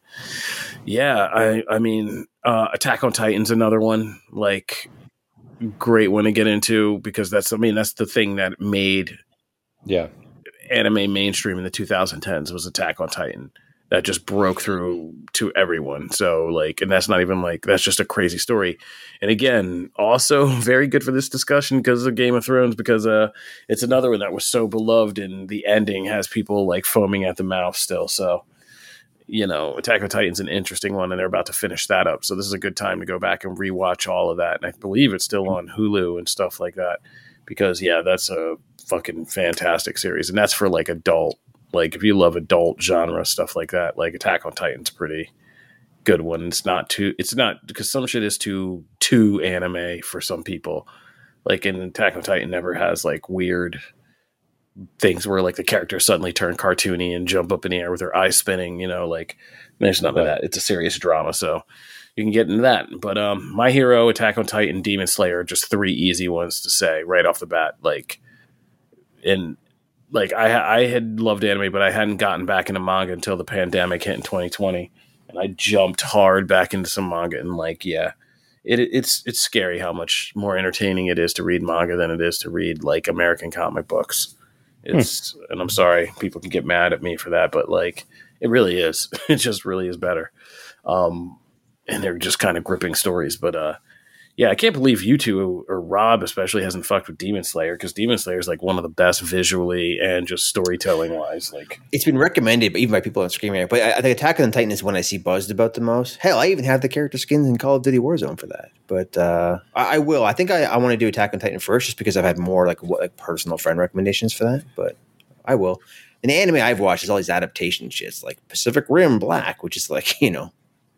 yeah, I mean, Attack on Titan's another one, like, great one to get into, because that's the thing that made anime mainstream in the 2010s was Attack on Titan. That just broke through to everyone. So like, and that's not even like, that's just a crazy story. And again, also very good for this discussion because of Game of Thrones, because it's another one that was so beloved, and the ending has people like foaming at the mouth still. So you know, Attack on Titan's an interesting one, and they're about to finish that up. So this is a good time to go back and rewatch all of that. And I believe it's still on Hulu and stuff like that, because yeah, that's a fucking fantastic series. And that's for like adult, like if you love adult genre stuff like that, like Attack on Titan's pretty good one. It's not because some shit is too anime for some people. Like in Attack on Titan never has like weird things where like the characters suddenly turn cartoony and jump up in the air with their eyes spinning, you know, like there's none of that. It's a serious drama. So you can get into that. But My Hero, Attack on Titan, Demon Slayer, just three easy ones to say right off the bat. Like, and like I had loved anime, but I hadn't gotten back into manga until the pandemic hit in 2020. And I jumped hard back into some manga, and like, yeah, it's scary how much more entertaining it is to read manga than it is to read like American comic books. And I'm sorry, people can get mad at me for that, but like, it really is. It just really is better. And they're just kind of gripping stories, but, yeah, I can't believe you two, or Rob especially, hasn't fucked with Demon Slayer, because Demon Slayer is like one of the best visually and just storytelling wise. Like, it's been recommended, but even by people on Screaming. But I think Attack on Titan is one I see buzzed about the most. Hell, I even have the character skins in Call of Duty Warzone for that. But I will. I think I want to do Attack on Titan first, just because I've had more like personal friend recommendations for that. But I will. And the anime I've watched is all these adaptation shits, like Pacific Rim Black, which is like, you know,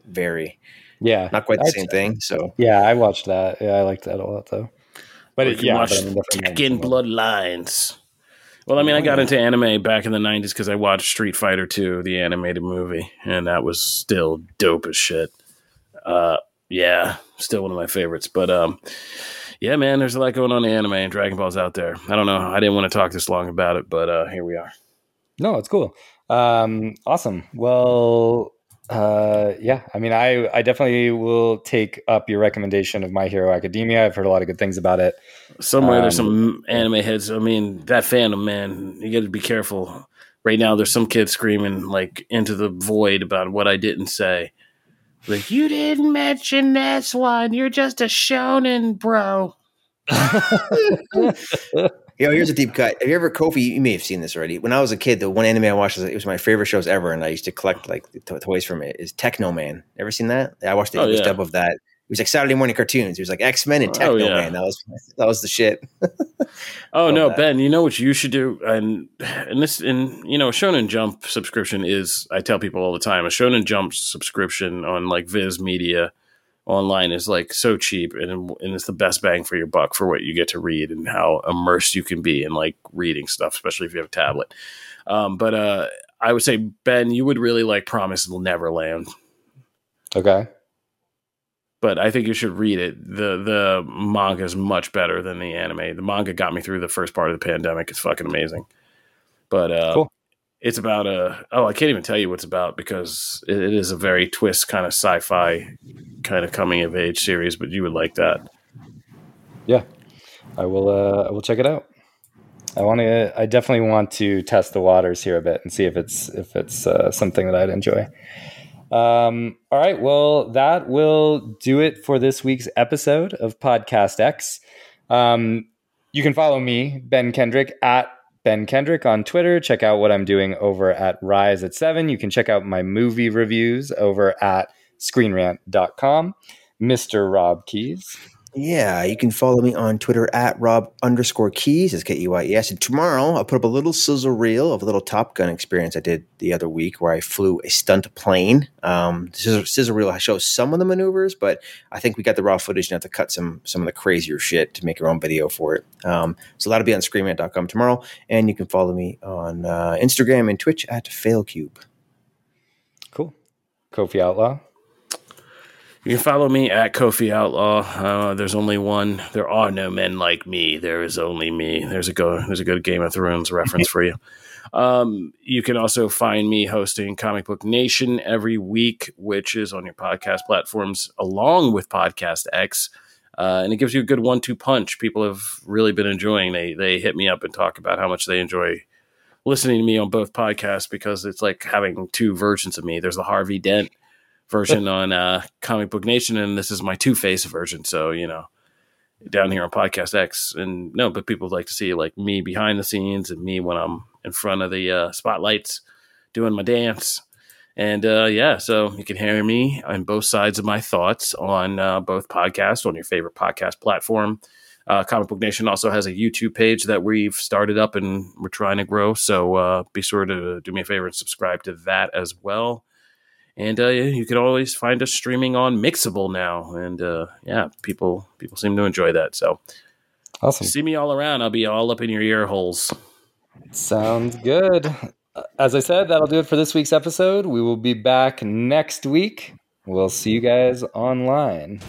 very. Yeah, not quite the same thing. So yeah, I watched that. Yeah, I liked that a lot though. But if you watched Tekken Bloodlines. Well, I mean, I got into anime back in the 90s because I watched Street Fighter 2, the animated movie, and that was still dope as shit. Yeah, still one of my favorites. But yeah, man, there's a lot going on in anime, and Dragon Ball's out there. I don't know. I didn't want to talk this long about it, but here we are. No, it's cool. Awesome. Well. Yeah, I mean, I definitely will take up your recommendation of My Hero Academia. I've heard a lot of good things about it. Somewhere there's some anime heads. I mean, that fandom, man, you got to be careful. Right now, there's some kid screaming like into the void about what I didn't say. Like, you didn't mention this one. You're just a shonen, bro. Yo, here's a deep cut. Have you ever, Kofi, you may have seen this already. When I was a kid, the one anime I watched, it was my favorite shows ever, and I used to collect like toys from it, is Techno Man. Ever seen that? I watched the English dub of that. It was like Saturday morning cartoons. It was like X-Men and Techno Man. That was the shit. Ben, you know what you should do? And you know, Shonen Jump subscription is, I tell people all the time, a Shonen Jump subscription on like Viz Media online is like so cheap, and it's the best bang for your buck for what you get to read and how immersed you can be in like reading stuff, especially if you have a tablet. But I would say, Ben, you would really like Promised Neverland. Okay. But I think you should read it. The manga is much better than the anime. The manga got me through the first part of the pandemic. It's fucking amazing. But cool. It's about I can't even tell you what it's about, because it is a very twist kind of sci-fi kind of coming of age series, but you would like that. Yeah, I will check it out. I definitely want to test the waters here a bit and see if it's something that I'd enjoy. All right. Well, that will do it for this week's episode of Podcast X. You can follow me, Ben Kendrick, at Ben Kendrick on Twitter. Check out what I'm doing over at Rise at 7. You can check out my movie reviews over at ScreenRant.com. Mr. Rob Keys. Yeah, you can follow me on Twitter at Rob_Keys. It's K-E-Y-E-S. And tomorrow I'll put up a little sizzle reel of a little Top Gun experience I did the other week, where I flew a stunt plane. Sizzle reel shows some of the maneuvers, but I think we got the raw footage and have to cut some of the crazier shit to make your own video for it. So that'll be on ScreamRant.com tomorrow. And you can follow me on Instagram and Twitch at FailCube. Cool. Kofi Outlaw. You can follow me at Kofi Outlaw. There's only one. There are no men like me. There is only me. There's a good Game of Thrones reference for you. You can also find me hosting Comic Book Nation every week, which is on your podcast platforms along with Podcast X. And it gives you a good 1-2 punch. People have really been enjoying. They hit me up and talk about how much they enjoy listening to me on both podcasts, because it's like having two versions of me. There's the Harvey Dent version on Comic Book Nation, and this is my Two-Face version. So, you know, down here on Podcast X, but people like to see like me behind the scenes and me when I'm in front of the spotlights doing my dance. And so you can hear me on both sides of my thoughts on both podcasts on your favorite podcast platform. Comic Book Nation also has a YouTube page that we've started up and we're trying to grow. So be sure to do me a favor and subscribe to that as well. And you can always find us streaming on Mixable now. And people seem to enjoy that. So awesome. See me all around. I'll be all up in your ear holes. Sounds good. As I said, that'll do it for this week's episode. We will be back next week. We'll see you guys online.